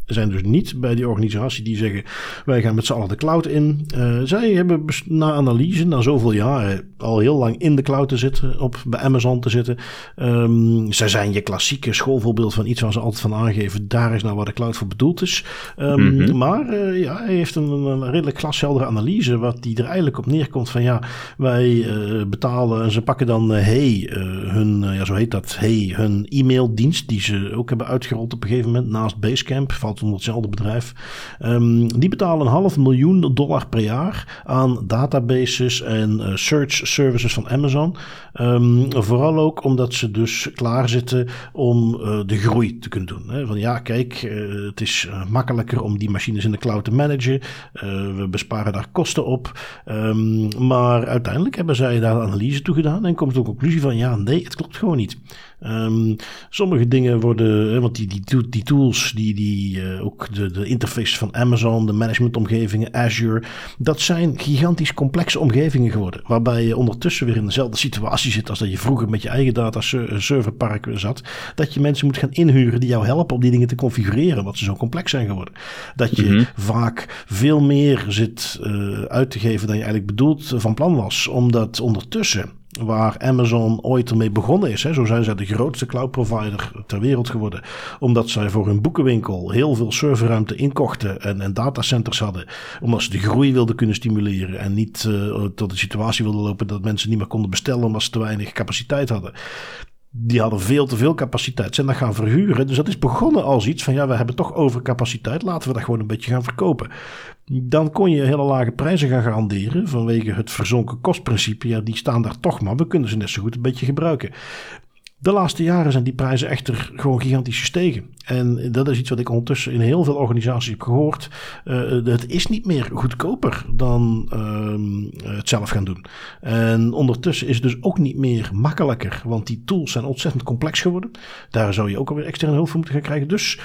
Zijn dus niet bij die organisatie die zeggen, wij gaan met z'n allen de cloud in. Zij hebben na analyse, na zoveel jaren, al heel lang in de cloud te zitten, bij Amazon te zitten. Zij zijn je klassieke schoolvoorbeeld van iets waar ze altijd van aangeven, daar is nou waar de cloud voor bedoeld is. Maar ja, hij heeft een redelijk glasheldere analyse, wat die er eigenlijk op neerkomt van ja, wij betalen en ze pakken dan hun e-maildienst, die ze ook hebben uitgerold op een gegeven moment, naast Basecamp, valt onder hetzelfde bedrijf. Die betalen $500.000 per jaar aan databases en search services van Amazon. Vooral ook omdat ze dus klaar zitten om de groei te kunnen doen. Hè. Van ja, kijk, het is makkelijker om die machines in de cloud te managen. We besparen daar kosten op. Maar uiteindelijk hebben zij daar een analyse toe gedaan en komt tot de conclusie van ja, nee, het klopt gewoon niet. Sommige dingen worden, want die tools, ook de interface van Amazon, de managementomgevingen, Azure, dat zijn gigantisch complexe omgevingen geworden, waarbij je ondertussen weer in dezelfde situatie zit als dat je vroeger met je eigen dataserverpark zat, dat je mensen moet gaan inhuren die jou helpen om die dingen te configureren, want ze zo complex zijn geworden. Dat je vaak veel meer zit uit te geven dan je eigenlijk bedoeld van plan was, omdat ondertussen... waar Amazon ooit ermee begonnen is. Hè. Zo zijn zij de grootste cloud provider ter wereld geworden. Omdat zij voor hun boekenwinkel heel veel serverruimte inkochten en datacenters hadden. Omdat ze de groei wilden kunnen stimuleren en niet tot de situatie wilden lopen dat mensen niet meer konden bestellen omdat ze te weinig capaciteit hadden. Die hadden veel te veel capaciteit. Zijn dat gaan verhuren. Dus dat is begonnen als iets van ja, we hebben toch overcapaciteit. Laten we dat gewoon een beetje gaan verkopen. Dan kon je hele lage prijzen gaan garanderen vanwege het verzonken kostprincipe. Ja, die staan daar toch maar. We kunnen ze net zo goed een beetje gebruiken. De laatste jaren zijn die prijzen echter gewoon gigantisch gestegen. En dat is iets wat ik ondertussen in heel veel organisaties heb gehoord. Het is niet meer goedkoper dan het zelf gaan doen. En ondertussen is het dus ook niet meer makkelijker. Want die tools zijn ontzettend complex geworden. Daar zou je ook alweer externe hulp voor moeten gaan krijgen. Dus...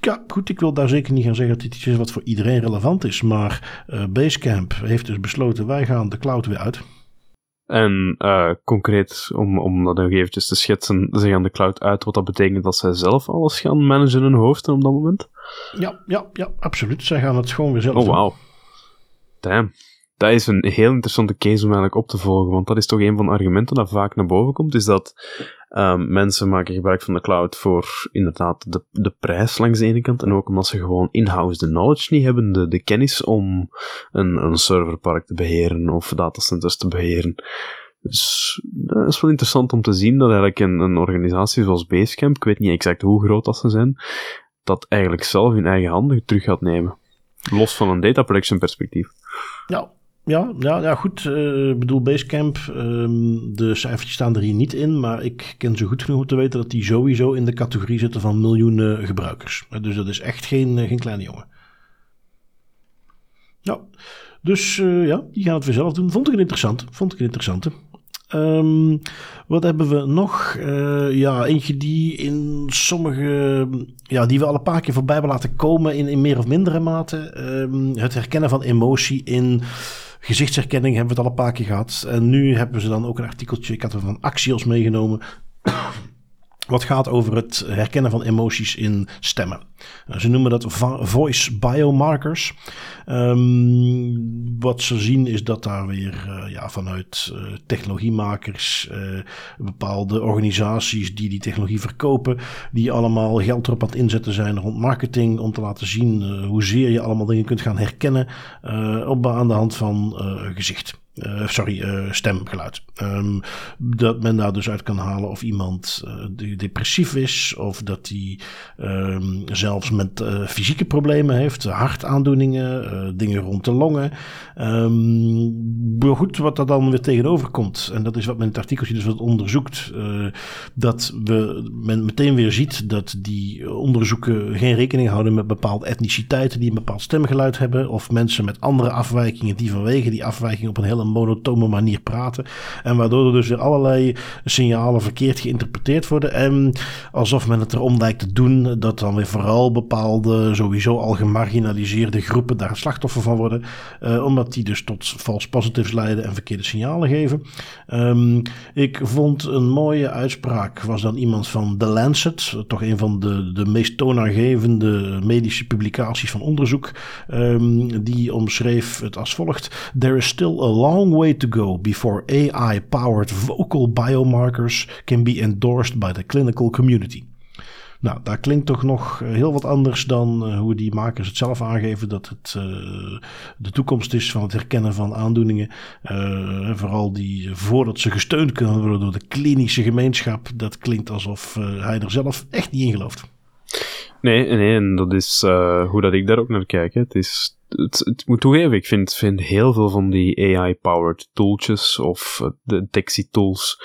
ja, goed, ik wil daar zeker niet gaan zeggen dat dit iets is wat voor iedereen relevant is. Maar Basecamp heeft dus besloten, wij gaan de cloud weer uit. En concreet, om dat nog eventjes te schetsen, ze gaan de cloud uit, wat dat betekent dat zij zelf alles gaan managen in hun hoofd op dat moment? Ja, absoluut. Zij gaan het gewoon weer zelf doen. Oh, wauw. Damn. Dat is een heel interessante case om eigenlijk op te volgen, want dat is toch een van de argumenten dat vaak naar boven komt, is dat mensen maken gebruik van de cloud voor inderdaad de prijs langs de ene kant, en ook omdat ze gewoon in-house de knowledge niet hebben, de kennis om een serverpark te beheren of datacenters te beheren. Dus dat is wel interessant om te zien dat eigenlijk een organisatie zoals Basecamp, ik weet niet exact hoe groot dat ze zijn, dat eigenlijk zelf in eigen handen terug gaat nemen. Los van een data protection perspectief. Ja, goed. Ik bedoel, Basecamp, de cijfertjes staan er hier niet in, maar ik ken ze goed genoeg om te weten dat die sowieso in de categorie zitten van miljoenen gebruikers. Dus dat is echt geen kleine jongen. Nou, dus ja, die gaan het weer zelf doen. Vond ik het interessante. Wat hebben we nog? Ja, eentje die in sommige... ja, die we al een paar keer voorbij hebben laten komen in meer of mindere mate. Het herkennen van emotie in... gezichtsherkenning hebben we het al een paar keer gehad. En nu hebben ze dan ook een artikeltje. Ik had er van Axios meegenomen... wat gaat over het herkennen van emoties in stemmen. Ze noemen dat voice biomarkers. Wat ze zien is dat daar weer vanuit technologiemakers, bepaalde organisaties die technologie verkopen, die allemaal geld erop aan het inzetten zijn rond marketing, om te laten zien hoezeer je allemaal dingen kunt gaan herkennen aan de hand van gezicht. Stemgeluid. Dat men daar dus uit kan halen of iemand depressief is, of dat hij zelfs met fysieke problemen heeft, hartaandoeningen, dingen rond de longen. Maar goed, wat daar dan weer tegenover komt, en dat is wat men in het artikeltje dus wat onderzoekt, men meteen weer ziet dat die onderzoeken geen rekening houden met bepaalde etniciteiten die een bepaald stemgeluid hebben, of mensen met andere afwijkingen die vanwege die afwijking op een hele monotone manier praten. En waardoor er dus weer allerlei signalen verkeerd geïnterpreteerd worden. En alsof men het erom lijkt te doen, dat dan weer vooral bepaalde, sowieso al gemarginaliseerde groepen daar slachtoffer van worden. Omdat die dus tot false positives leiden en verkeerde signalen geven. Ik vond een mooie uitspraak. Was dan iemand van The Lancet. Toch een van de meest toonaangevende medische publicaties van onderzoek. Die omschreef het als volgt. There is still a long way to go before AI-powered vocal biomarkers can be endorsed by the clinical community. Nou, daar klinkt toch nog heel wat anders dan hoe die makers het zelf aangeven, dat het de toekomst is van het herkennen van aandoeningen. Vooral die, voordat ze gesteund kunnen worden door de klinische gemeenschap, dat klinkt alsof hij er zelf echt niet in gelooft. Nee, en dat is hoe dat ik daar ook naar kijk. Hè. Het moet toegeven, ik vind heel veel van die AI-powered tooltjes of detectietools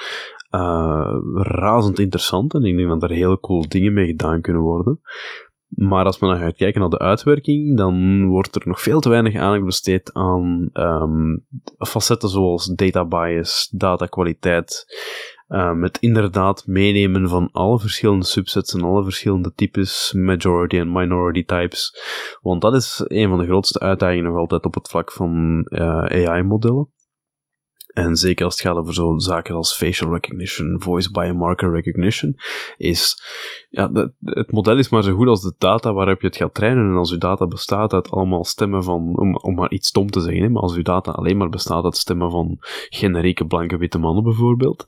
razend interessant. En ik denk dat er heel cool dingen mee gedaan kunnen worden. Maar als men dan gaat kijken naar de uitwerking, dan wordt er nog veel te weinig aandacht besteed aan facetten zoals data bias, datakwaliteit. Het inderdaad meenemen van alle verschillende subsets en alle verschillende types, majority en minority types. Want dat is een van de grootste uitdagingen nog altijd op het vlak van AI-modellen. En zeker als het gaat over zo'n zaken als facial recognition, voice biomarker recognition, is... Ja, het model is maar zo goed als de data waarop je het gaat trainen. En als uw data bestaat uit allemaal stemmen van... Om maar iets stom te zeggen, hè, maar als uw data alleen maar bestaat uit stemmen van generieke blanke witte mannen bijvoorbeeld...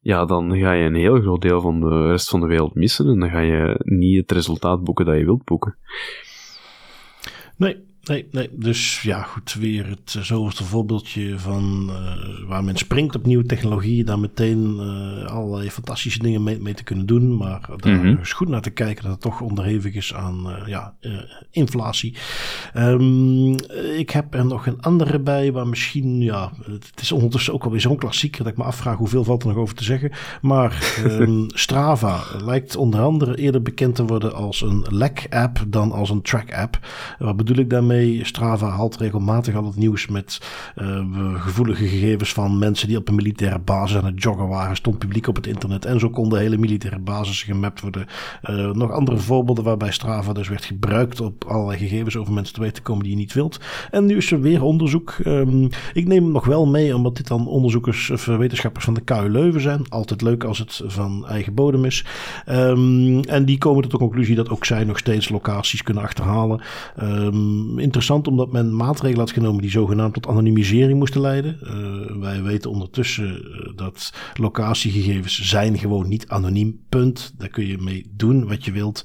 Ja, dan ga je een heel groot deel van de rest van de wereld missen. En dan ga je niet het resultaat boeken dat je wilt boeken. Nee. Dus ja, goed, weer het zoveelste voorbeeldje van waar men springt op nieuwe technologie, daar meteen allerlei fantastische dingen mee te kunnen doen, maar daar is goed naar te kijken dat het toch onderhevig is aan inflatie. Ik heb er nog een andere bij, waar misschien, het is ondertussen ook alweer zo'n klassieker dat ik me afvraag hoeveel valt er nog over te zeggen, maar Strava lijkt onder andere eerder bekend te worden als een lek-app dan als een track-app. Wat bedoel ik daarmee? Strava haalt regelmatig al het nieuws met gevoelige gegevens van mensen die op een militaire basis aan het joggen waren. Stond publiek op het internet en zo konden hele militaire bases gemapt worden. Nog andere voorbeelden waarbij Strava dus werd gebruikt op allerlei gegevens over mensen te weten te komen die je niet wilt. En nu is er weer onderzoek. Ik neem hem nog wel mee, omdat dit dan onderzoekers of wetenschappers van de KU Leuven zijn. Altijd leuk als het van eigen bodem is. En die komen tot de conclusie dat ook zij nog steeds locaties kunnen achterhalen. Interessant omdat men maatregelen had genomen die zogenaamd tot anonimisering moesten leiden. Wij weten ondertussen dat locatiegegevens zijn gewoon niet anoniem, punt. Daar kun je mee doen wat je wilt.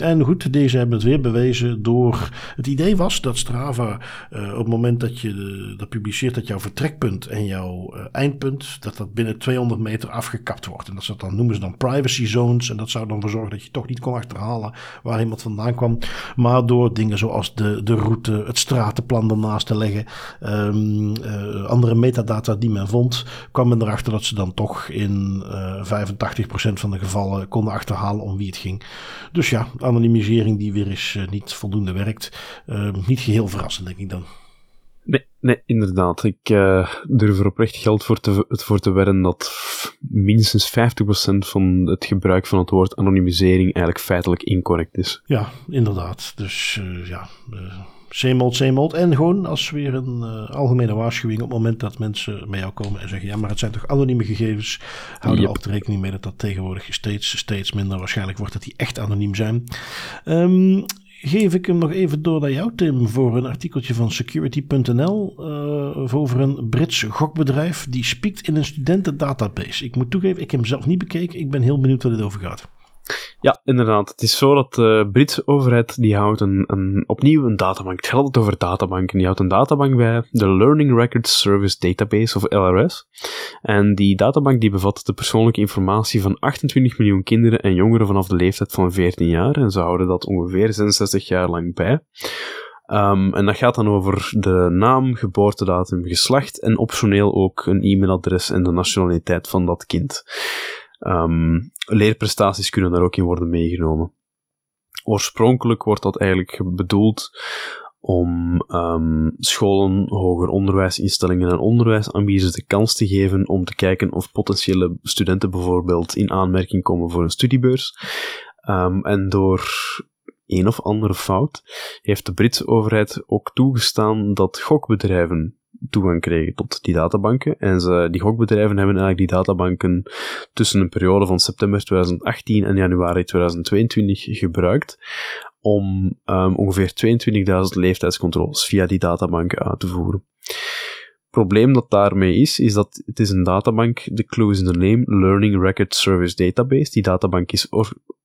En goed, deze hebben het weer bewezen door... Het idee was dat Strava op het moment dat je dat publiceert, dat jouw vertrekpunt en jouw eindpunt, dat binnen 200 meter afgekapt wordt. En dat noemen ze dan privacy zones. En dat zou dan voor zorgen dat je toch niet kon achterhalen waar iemand vandaan kwam. Maar door dingen zoals de route, het stratenplan ernaast te leggen, andere metadata die men vond, kwam men erachter dat ze dan toch in 85% van de gevallen konden achterhalen om wie het ging. Dus ja, anonimisering die weer eens niet voldoende werkt. Niet geheel verrassend, denk ik dan. Nee, inderdaad. Ik durf er oprecht geld voor te wedden dat minstens 50% van het gebruik van het woord anonimisering eigenlijk feitelijk incorrect is. Ja, inderdaad. Dus same old. En gewoon als weer een algemene waarschuwing op het moment dat mensen bij jou komen en zeggen, ja, maar het zijn toch anonieme gegevens? Hou er altijd rekening mee dat dat tegenwoordig steeds minder waarschijnlijk wordt dat die echt anoniem zijn. Geef ik hem nog even door naar jou, Tim, voor een artikeltje van security.nl over een Brits gokbedrijf die spiekt in een studentendatabase. Ik moet toegeven, ik heb hem zelf niet bekeken. Ik ben heel benieuwd waar dit over gaat. Ja, inderdaad. Het is zo dat de Britse overheid, die houdt opnieuw een databank. Het gaat altijd over databanken. Die houdt een databank bij, de Learning Records Service Database, of LRS. En die databank die bevat de persoonlijke informatie van 28 miljoen kinderen en jongeren vanaf de leeftijd van 14 jaar. En ze houden dat ongeveer 66 jaar lang bij. En dat gaat dan over de naam, geboortedatum, geslacht en optioneel ook een e-mailadres en de nationaliteit van dat kind. Leerprestaties kunnen daar ook in worden meegenomen. Oorspronkelijk wordt dat eigenlijk bedoeld om scholen, hoger onderwijsinstellingen en onderwijsaanbieders de kans te geven om te kijken of potentiële studenten bijvoorbeeld in aanmerking komen voor een studiebeurs. En door een of andere fout heeft de Britse overheid ook toegestaan dat gokbedrijven toegang kregen tot die databanken. En die gokbedrijven hebben eigenlijk die databanken tussen een periode van september 2018 en januari 2022 gebruikt om ongeveer 22.000 leeftijdscontroles via die databanken uit te voeren. Het probleem dat daarmee is dat het is een databank, de clue is in de name, Learning Record Service Database. Die databank is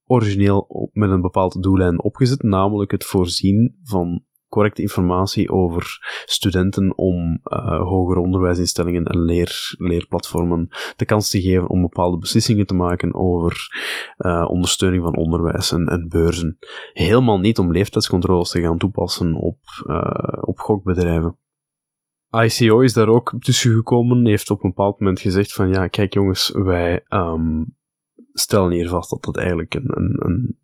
origineel met een bepaald doeleinde opgezet, namelijk het voorzien van correcte informatie over studenten om hoger onderwijsinstellingen en leerplatformen de kans te geven om bepaalde beslissingen te maken over ondersteuning van onderwijs en beurzen. Helemaal niet om leeftijdscontroles te gaan toepassen op gokbedrijven. ICO is daar ook tussen gekomen, heeft op een bepaald moment gezegd van ja, kijk jongens, wij stellen hier vast dat dat eigenlijk een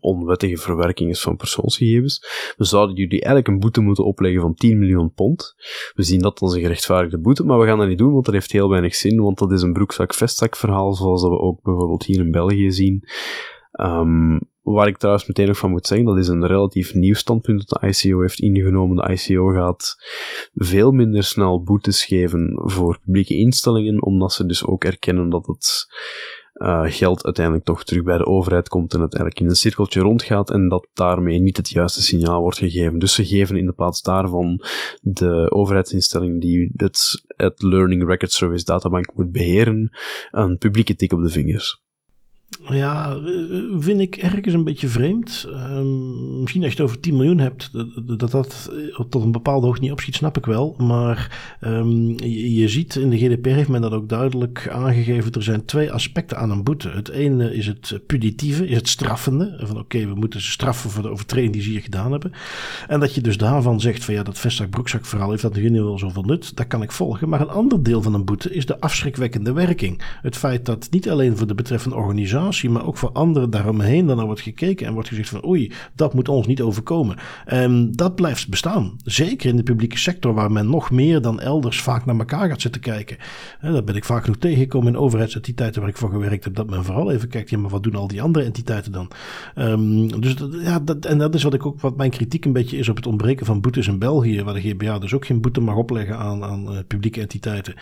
onwettige verwerking is van persoonsgegevens. We zouden jullie eigenlijk een boete moeten opleggen van 10 miljoen pond. We zien dat als een gerechtvaardigde boete, maar we gaan dat niet doen, want dat heeft heel weinig zin, want dat is een broekzak-vestzak verhaal, zoals dat we ook bijvoorbeeld hier in België zien. Waar ik trouwens meteen nog van moet zeggen, dat is een relatief nieuw standpunt dat de ICO heeft ingenomen. De ICO gaat veel minder snel boetes geven voor publieke instellingen, omdat ze dus ook erkennen dat het geld uiteindelijk toch terug bij de overheid komt en uiteindelijk in een cirkeltje rondgaat en dat daarmee niet het juiste signaal wordt gegeven. Dus ze geven in de plaats daarvan de overheidsinstelling die het Learning Record Service databank moet beheren een publieke tik op de vingers. Ja, vind ik ergens een beetje vreemd. Misschien als je het over 10 miljoen hebt, dat tot een bepaalde hoogte niet opschiet, snap ik wel. Maar je ziet in de GDPR heeft men dat ook duidelijk aangegeven. Er zijn twee aspecten aan een boete. Het ene is het punitieve, is het straffende. Van oké, we moeten ze straffen voor de overtreding die ze hier gedaan hebben. En dat je dus daarvan zegt van ja, dat vestzak-broekzak verhaal heeft dat nu wel zoveel nut. Dat kan ik volgen. Maar een ander deel van een boete is de afschrikwekkende werking. Het feit dat niet alleen voor de betreffende organisatie, maar ook voor anderen daaromheen dan al wordt gekeken en wordt gezegd van oei, dat moet ons niet overkomen. En dat blijft bestaan. Zeker in de publieke sector waar men nog meer dan elders vaak naar elkaar gaat zitten kijken. En dat ben ik vaak nog tegengekomen in overheidsentiteiten waar ik voor gewerkt heb, dat men vooral even kijkt, ja maar wat doen al die andere entiteiten dan? Dat is wat mijn kritiek een beetje is op het ontbreken van boetes in België, waar de GBA dus ook geen boete mag opleggen aan publieke entiteiten.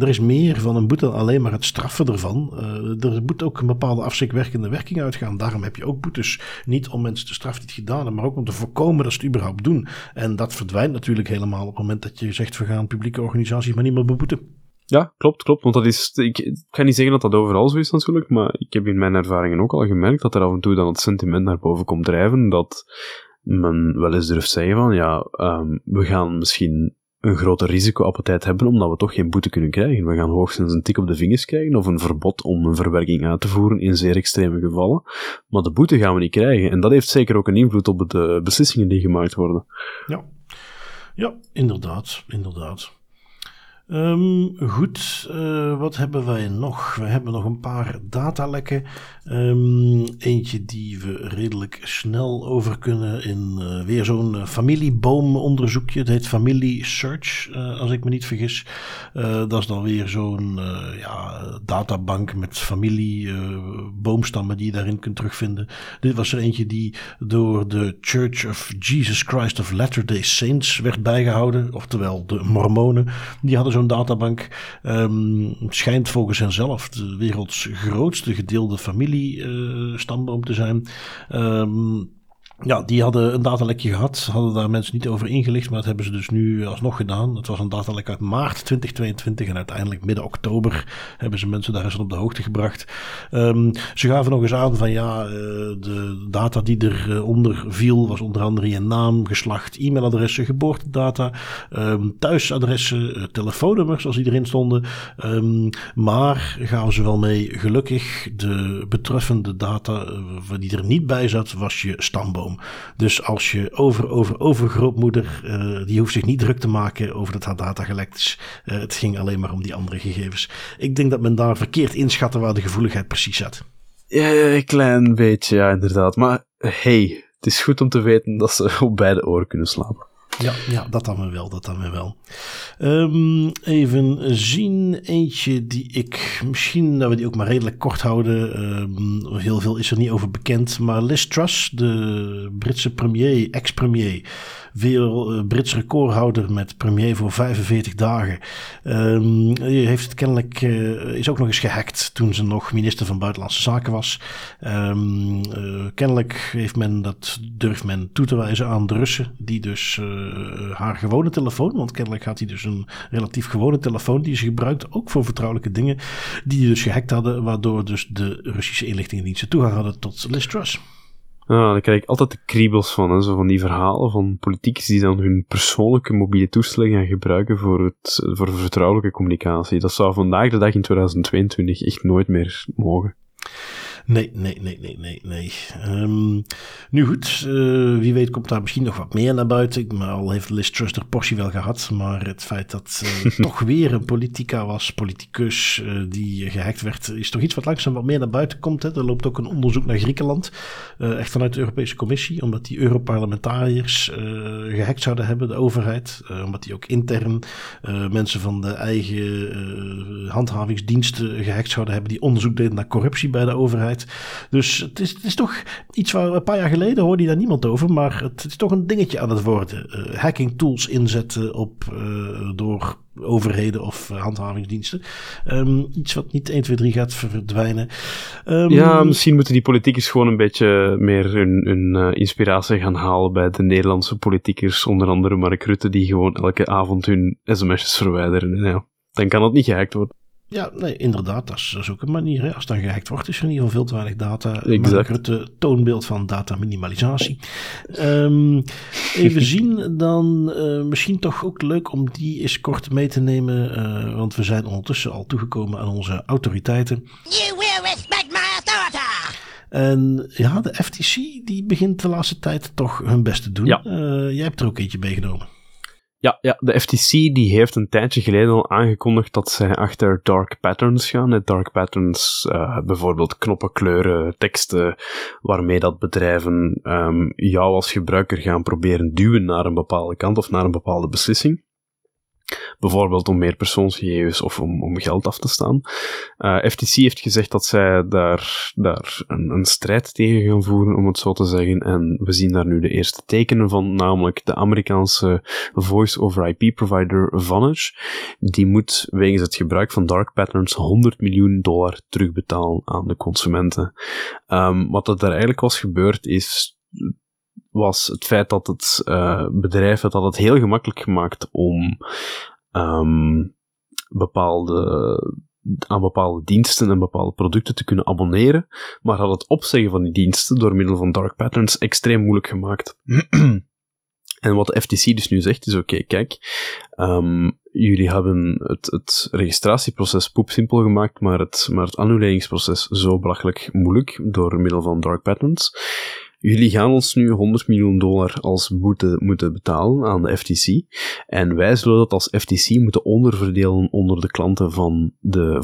Er is meer van een boete dan alleen maar het straffen ervan. Er moet ook een bepaalde afschrikwekkende werking uitgaan. Daarom heb je ook boetes. Niet om mensen te straffen die het gedaan hebben, maar ook om te voorkomen dat ze het überhaupt doen. En dat verdwijnt natuurlijk helemaal op het moment dat je zegt, we gaan publieke organisaties maar niet meer beboeten. Ja, klopt. Want dat is, ik ga niet zeggen dat dat overal zo is natuurlijk, maar ik heb in mijn ervaringen ook al gemerkt dat er af en toe dan het sentiment naar boven komt drijven dat men wel eens durft zeggen van ja, we gaan misschien een grote risicoappetijt hebben, omdat we toch geen boete kunnen krijgen. We gaan hoogstens een tik op de vingers krijgen, of een verbod om een verwerking uit te voeren in zeer extreme gevallen. Maar de boete gaan we niet krijgen. En dat heeft zeker ook een invloed op de beslissingen die gemaakt worden. Ja, inderdaad. Goed, wat hebben wij nog? We hebben nog een paar datalekken. Eentje die we redelijk snel over kunnen in weer zo'n familieboomonderzoekje. Het heet Family Search, als ik me niet vergis. Dat is dan weer zo'n databank met familieboomstammen die je daarin kunt terugvinden. Dit was er eentje die door de Church of Jesus Christ of Latter-day Saints werd bijgehouden. Oftewel de mormonen. Die hadden zo'n databank. Schijnt volgens henzelf de werelds grootste gedeelde familiestamboom te zijn. Die hadden een datalekje gehad, hadden daar mensen niet over ingelicht, maar dat hebben ze dus nu alsnog gedaan. Het was een datalek uit maart 2022 en uiteindelijk midden oktober hebben ze mensen daar eens op de hoogte gebracht. Ze gaven nog eens aan van de data die eronder viel was onder andere je naam, geslacht, e-mailadressen, geboortedata, thuisadressen, telefoonnummers als die erin stonden. Maar gaven ze wel mee, gelukkig de betreffende data die er niet bij zat was je stamboom. Dus als je overgrootmoeder, die hoeft zich niet druk te maken over dat haar data gelekt is. Het ging alleen maar om die andere gegevens. Ik denk dat men daar verkeerd inschatte waar de gevoeligheid precies zat. Ja, een klein beetje, ja, inderdaad. Maar hey, het is goed om te weten dat ze op beide oren kunnen slapen. Ja, dat dan weer wel, even zien, eentje die ik, misschien dat we die ook maar redelijk kort houden, heel veel is er niet over bekend, maar Liz Truss, de Britse premier, ex-premier, Brits recordhouder met premier voor 45 dagen. Heeft het kennelijk, is ook nog eens gehackt toen ze nog minister van Buitenlandse Zaken was. Kennelijk durft men toe te wijzen aan de Russen, die dus haar gewone telefoon, want kennelijk had hij dus een relatief gewone telefoon die ze gebruikt, ook voor vertrouwelijke dingen, die dus gehackt hadden, waardoor dus de Russische inlichtingendiensten toegang hadden tot Liz Truss. Ja, daar krijg ik altijd de kriebels van, hè. Zo van die verhalen van politici die dan hun persoonlijke mobiele toestellen gaan gebruiken voor vertrouwelijke communicatie. Dat zou vandaag de dag in 2022 echt nooit meer mogen. Nee. Nu goed, wie weet komt daar misschien nog wat meer naar buiten. Maar al heeft Liz Truss haar portie wel gehad. Maar het feit dat toch weer een politicus die gehackt werd, is toch iets wat langzaam wat meer naar buiten komt. Hè? Er loopt ook een onderzoek naar Griekenland. Echt vanuit de Europese Commissie. Omdat die Europarlementariërs gehackt zouden hebben, de overheid. Omdat die ook intern mensen van de eigen handhavingsdiensten gehackt zouden hebben. Die onderzoek deden naar corruptie bij de overheid. Dus het is toch iets waar een paar jaar geleden hoorde je daar niemand over, maar het is toch een dingetje aan het worden. Hacking tools inzetten door overheden of handhavingsdiensten. Iets wat niet 1, 2, 3 gaat verdwijnen. Misschien moeten die politiekers gewoon een beetje meer hun inspiratie gaan halen bij de Nederlandse politiekers, onder andere Mark Rutte, die gewoon elke avond hun sms'jes verwijderen. Nou, dan kan dat niet gehackt worden. Ja, nee, inderdaad, dat is ook een manier. Hè. Als dan gehackt wordt, is er in ieder geval veel te weinig data. Exact. Het toonbeeld van dataminimalisatie. Even zien, dan misschien toch ook leuk om die eens kort mee te nemen. Want we zijn ondertussen al toegekomen aan onze autoriteiten. You will respect my authority! En ja, de FTC die begint de laatste tijd toch hun best te doen. Ja. Jij hebt er ook eentje meegenomen. Ja, de FTC die heeft een tijdje geleden al aangekondigd dat zij achter dark patterns gaan. En dark patterns, bijvoorbeeld knoppen, kleuren, teksten, waarmee dat bedrijven jou als gebruiker gaan proberen duwen naar een bepaalde kant of naar een bepaalde beslissing. Bijvoorbeeld om meer persoonsgegevens of om geld af te staan. FTC heeft gezegd dat zij daar een strijd tegen gaan voeren, om het zo te zeggen. En we zien daar nu de eerste tekenen van, namelijk de Amerikaanse voice-over-IP-provider Vonage. Die moet wegens het gebruik van dark patterns $100 miljoen terugbetalen aan de consumenten. Wat er eigenlijk was gebeurd was het feit dat het bedrijf het had het heel gemakkelijk gemaakt om aan bepaalde diensten en bepaalde producten te kunnen abonneren, maar had het opzeggen van die diensten door middel van dark patterns extreem moeilijk gemaakt. En wat de FTC dus nu zegt is, oké, kijk, jullie hebben het registratieproces poepsimpel gemaakt, maar het annuleringsproces zo belachelijk moeilijk door middel van dark patterns. jullie gaan ons nu $100 miljoen als boete moeten betalen aan de FTC en wij zullen dat als FTC moeten onderverdelen onder de klanten van de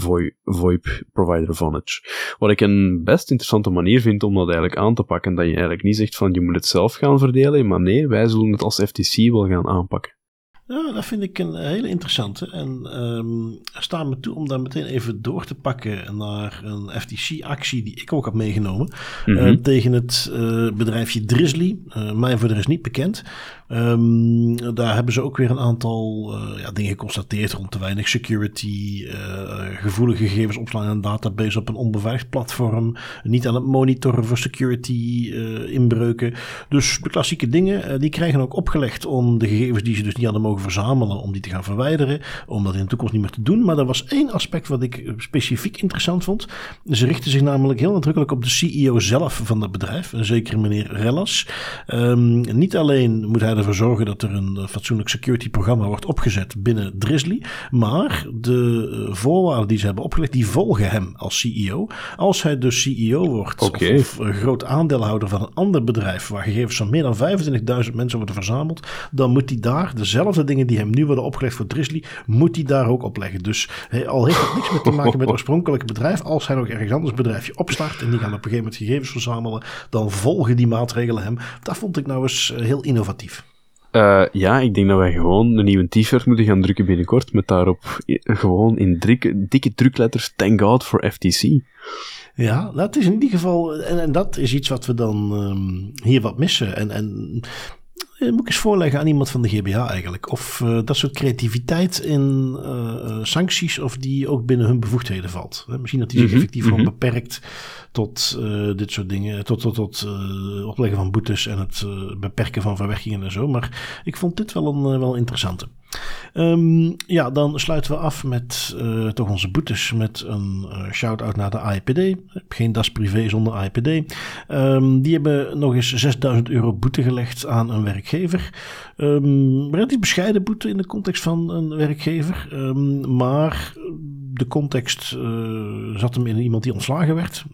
VoIP-provider Vonage. Wat ik een best interessante manier vind om dat eigenlijk aan te pakken, dat je eigenlijk niet zegt van je moet het zelf gaan verdelen, maar nee, wij zullen het als FTC wel gaan aanpakken. Ja, dat vind ik een hele interessante en sta me toe om daar meteen even door te pakken naar een FTC-actie die ik ook had meegenomen tegen het bedrijfje Drizzly, mij voor de rest niet bekend. Daar hebben ze ook weer een aantal dingen geconstateerd rond te weinig security, gevoelige gegevens opslaan in een database op een onbeveiligd platform, niet aan het monitoren voor security inbreuken. Dus de klassieke dingen, die krijgen ook opgelegd om de gegevens die ze dus niet hadden mogen verzamelen, om die te gaan verwijderen, om dat in de toekomst niet meer te doen. Maar er was één aspect wat ik specifiek interessant vond. Ze richten zich namelijk heel nadrukkelijk op de CEO zelf van dat bedrijf, een zekere meneer Rellas. Niet alleen moet hij ervoor zorgen dat er een fatsoenlijk security programma wordt opgezet binnen Drizzly, maar de voorwaarden die ze hebben opgelegd, die volgen hem als CEO. Als hij dus CEO wordt of groot aandeelhouder van een ander bedrijf waar gegevens van meer dan 25.000 mensen worden verzameld, dan moet hij daar dezelfde dingen die hem nu worden opgelegd voor Drizzly, moet hij daar ook opleggen. Dus al heeft het niks meer te maken met het oorspronkelijke bedrijf, als hij nog ergens anders bedrijfje opstart en die gaan op een gegeven moment gegevens verzamelen, dan volgen die maatregelen hem. Dat vond ik nou eens heel innovatief. Ja, ik denk dat wij gewoon een nieuwe t-shirt moeten gaan drukken binnenkort, met daarop gewoon in dikke drukletters Thank God for FTC. Ja, dat is in ieder geval, en dat is iets wat we dan hier wat missen. En moet ik eens voorleggen aan iemand van de GBA eigenlijk. Of dat soort creativiteit in sancties, of die ook binnen hun bevoegdheden valt. Misschien dat die zich effectief gewoon beperkt tot dit soort dingen. Tot opleggen van boetes en het beperken van verwerkingen en zo. Maar ik vond dit wel een interessante. Dan sluiten we af met toch onze boetes met een shout-out naar de AIPD. Geen Das Privé zonder AIPD. Die hebben nog eens €6.000 boete gelegd aan een werkgever. Relatief bescheiden boete in de context van een werkgever. Maar de context zat hem in iemand die ontslagen werd.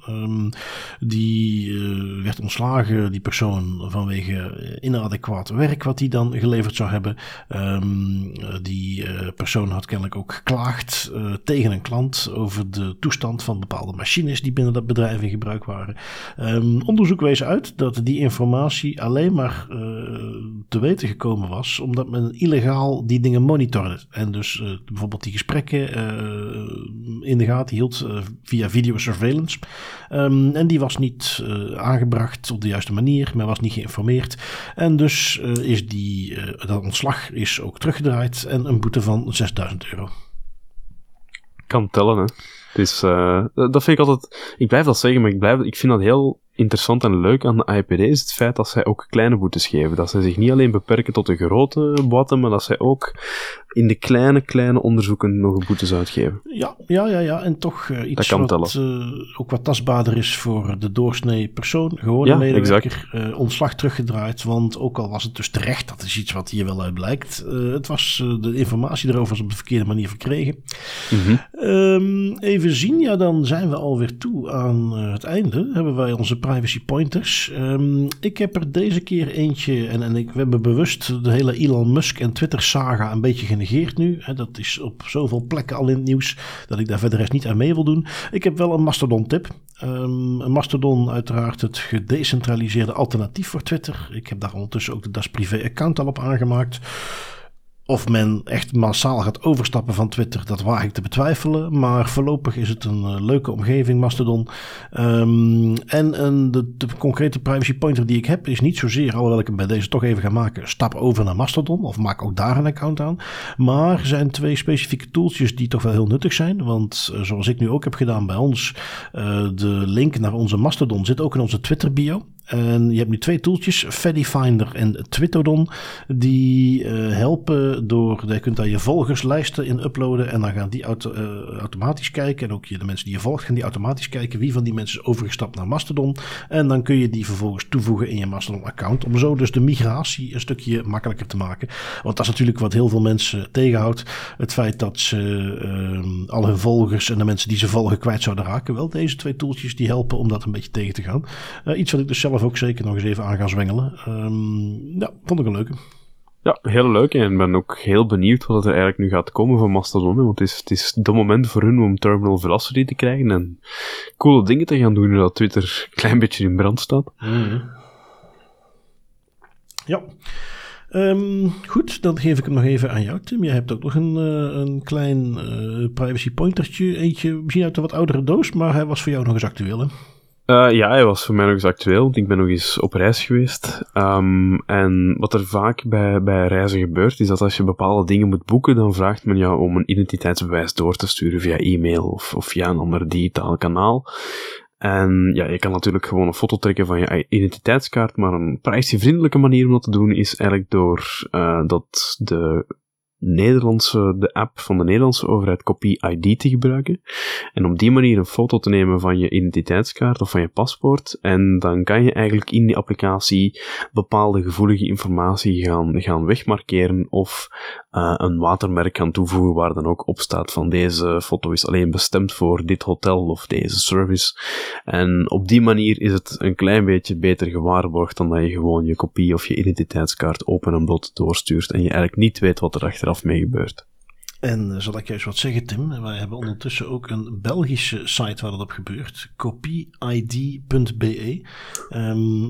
Die werd ontslagen, die persoon, vanwege inadequaat werk wat hij dan geleverd zou hebben. Die persoon had kennelijk ook geklaagd tegen een klant over de toestand van bepaalde machines die binnen dat bedrijf in gebruik waren. Onderzoek wees uit dat die informatie alleen maar te weten gekomen was omdat men illegaal die dingen monitorde. En dus bijvoorbeeld die gesprekken in de gaten hield via videosurveillance. En die was niet aangebracht op de juiste manier. Men was niet geïnformeerd. En dus is dat ontslag is ook teruggedraaid en een boete van €6.000. Kan tellen, hè. Dus, dat vind ik altijd... Ik blijf dat zeggen, maar ik vind dat heel interessant en leuk aan de AIPD is het feit dat zij ook kleine boetes geven. Dat zij zich niet alleen beperken tot de grote boetes, maar dat zij ook in de kleine onderzoeken nog boetes uitgeven. Ja. En toch iets wat ook wat tastbaarder is voor de doorsnee persoon. Gewoon een medewerker, ontslag teruggedraaid, want ook al was het dus terecht, dat is iets wat hier wel uit blijkt. Het was de informatie erover was op de verkeerde manier verkregen. Even zien, dan zijn we alweer toe aan het einde. Hebben wij onze privacy pointers. Ik heb er deze keer eentje, we hebben bewust de hele Elon Musk en Twitter saga een beetje genegeerd nu. Dat is op zoveel plekken al in het nieuws, dat ik daar verder niet aan mee wil doen. Ik heb wel een Mastodon tip. Mastodon uiteraard het gedecentraliseerde alternatief voor Twitter. Ik heb daar ondertussen ook de Das Privé account al op aangemaakt. Of men echt massaal gaat overstappen van Twitter, dat waag ik te betwijfelen. Maar voorlopig is het een leuke omgeving, Mastodon. De concrete privacy pointer die ik heb is niet zozeer, alhoewel ik hem bij deze toch even ga maken, stap over naar Mastodon of maak ook daar een account aan. Maar er zijn twee specifieke tooltjes die toch wel heel nuttig zijn. Want zoals ik nu ook heb gedaan bij ons, de link naar onze Mastodon zit ook in onze Twitter bio. En je hebt nu twee tooltjes, Feddy Finder en Twitodon, die helpen je kunt daar je volgerslijsten in uploaden en dan gaan die automatisch kijken. En ook de mensen die je volgt gaan die automatisch kijken wie van die mensen is overgestapt naar Mastodon. En dan kun je die vervolgens toevoegen in je Mastodon-account om zo dus de migratie een stukje makkelijker te maken. Want dat is natuurlijk wat heel veel mensen tegenhoudt. Het feit dat ze al hun volgers en de mensen die ze volgen kwijt zouden raken. Wel, deze twee tooltjes die helpen om dat een beetje tegen te gaan. Iets wat ik dus zelf zelf ook zeker nog eens even aan gaan zwengelen. Ja, vond ik een leuke. Ja, heel leuk. En ik ben ook heel benieuwd wat er eigenlijk nu gaat komen van Mastodon. Want het is dat moment voor hun om terminal velocity te krijgen en coole dingen te gaan doen, nadat Twitter een klein beetje in brand staat. Mm-hmm. Ja. Goed, dan geef ik hem nog even aan jou, Tim. Jij hebt ook nog een klein privacy pointertje. Eentje, misschien uit een wat oudere doos, maar hij was voor jou nog eens actueel, hè? Ja, hij was voor mij nog eens actueel, want ik ben nog eens op reis geweest. En wat er vaak bij reizen gebeurt, is dat als je bepaalde dingen moet boeken, dan vraagt men jou om een identiteitsbewijs door te sturen via e-mail of via een ander digitaal kanaal. En ja, je kan natuurlijk gewoon een foto trekken van je identiteitskaart, maar een privacyvriendelijke manier om dat te doen is eigenlijk door dat de app van de Nederlandse overheid Copy ID te gebruiken. En op die manier een foto te nemen van je identiteitskaart of van je paspoort. En dan kan je eigenlijk in die applicatie bepaalde gevoelige informatie gaan wegmarkeren of een watermerk gaan toevoegen waar dan ook op staat van deze foto is alleen bestemd voor dit hotel of deze service. En op die manier is het een klein beetje beter gewaarborgd dan dat je gewoon je kopie of je identiteitskaart open en bloot doorstuurt en je eigenlijk niet weet wat er achteraf mee gebeurt. En zal ik juist wat zeggen, Tim? Wij hebben ondertussen ook een Belgische site waar dat op gebeurt. copyid.be.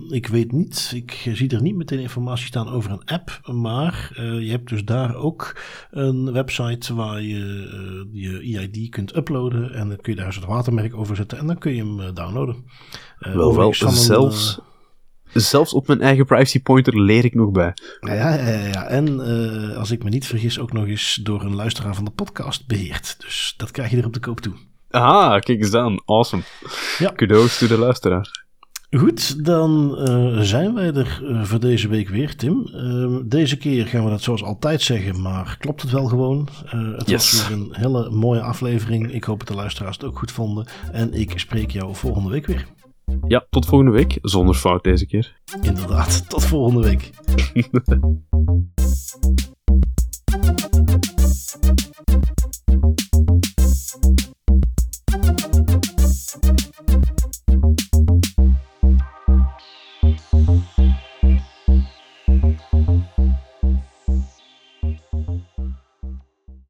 Ik weet niet, ik zie er niet meteen informatie staan over een app, maar je hebt dus daar ook een website waar je je EID kunt uploaden en dan kun je daar zo'n watermerk over zetten en dan kun je hem downloaden. Zelfs op mijn eigen privacy pointer leer ik nog bij. Ja. En als ik me niet vergis, ook nog eens door een luisteraar van de podcast beheerd. Dus dat krijg je er op de koop toe. Ah, kijk eens aan. Awesome. Ja. Kudos to de luisteraar. Goed, dan zijn wij er voor deze week weer, Tim. Deze keer gaan we dat zoals altijd zeggen, maar klopt het wel gewoon? Het was weer een hele mooie aflevering. Ik hoop dat de luisteraars het ook goed vonden. En ik spreek jou volgende week weer. Ja, tot volgende week. Zonder fout deze keer. Inderdaad, tot volgende week.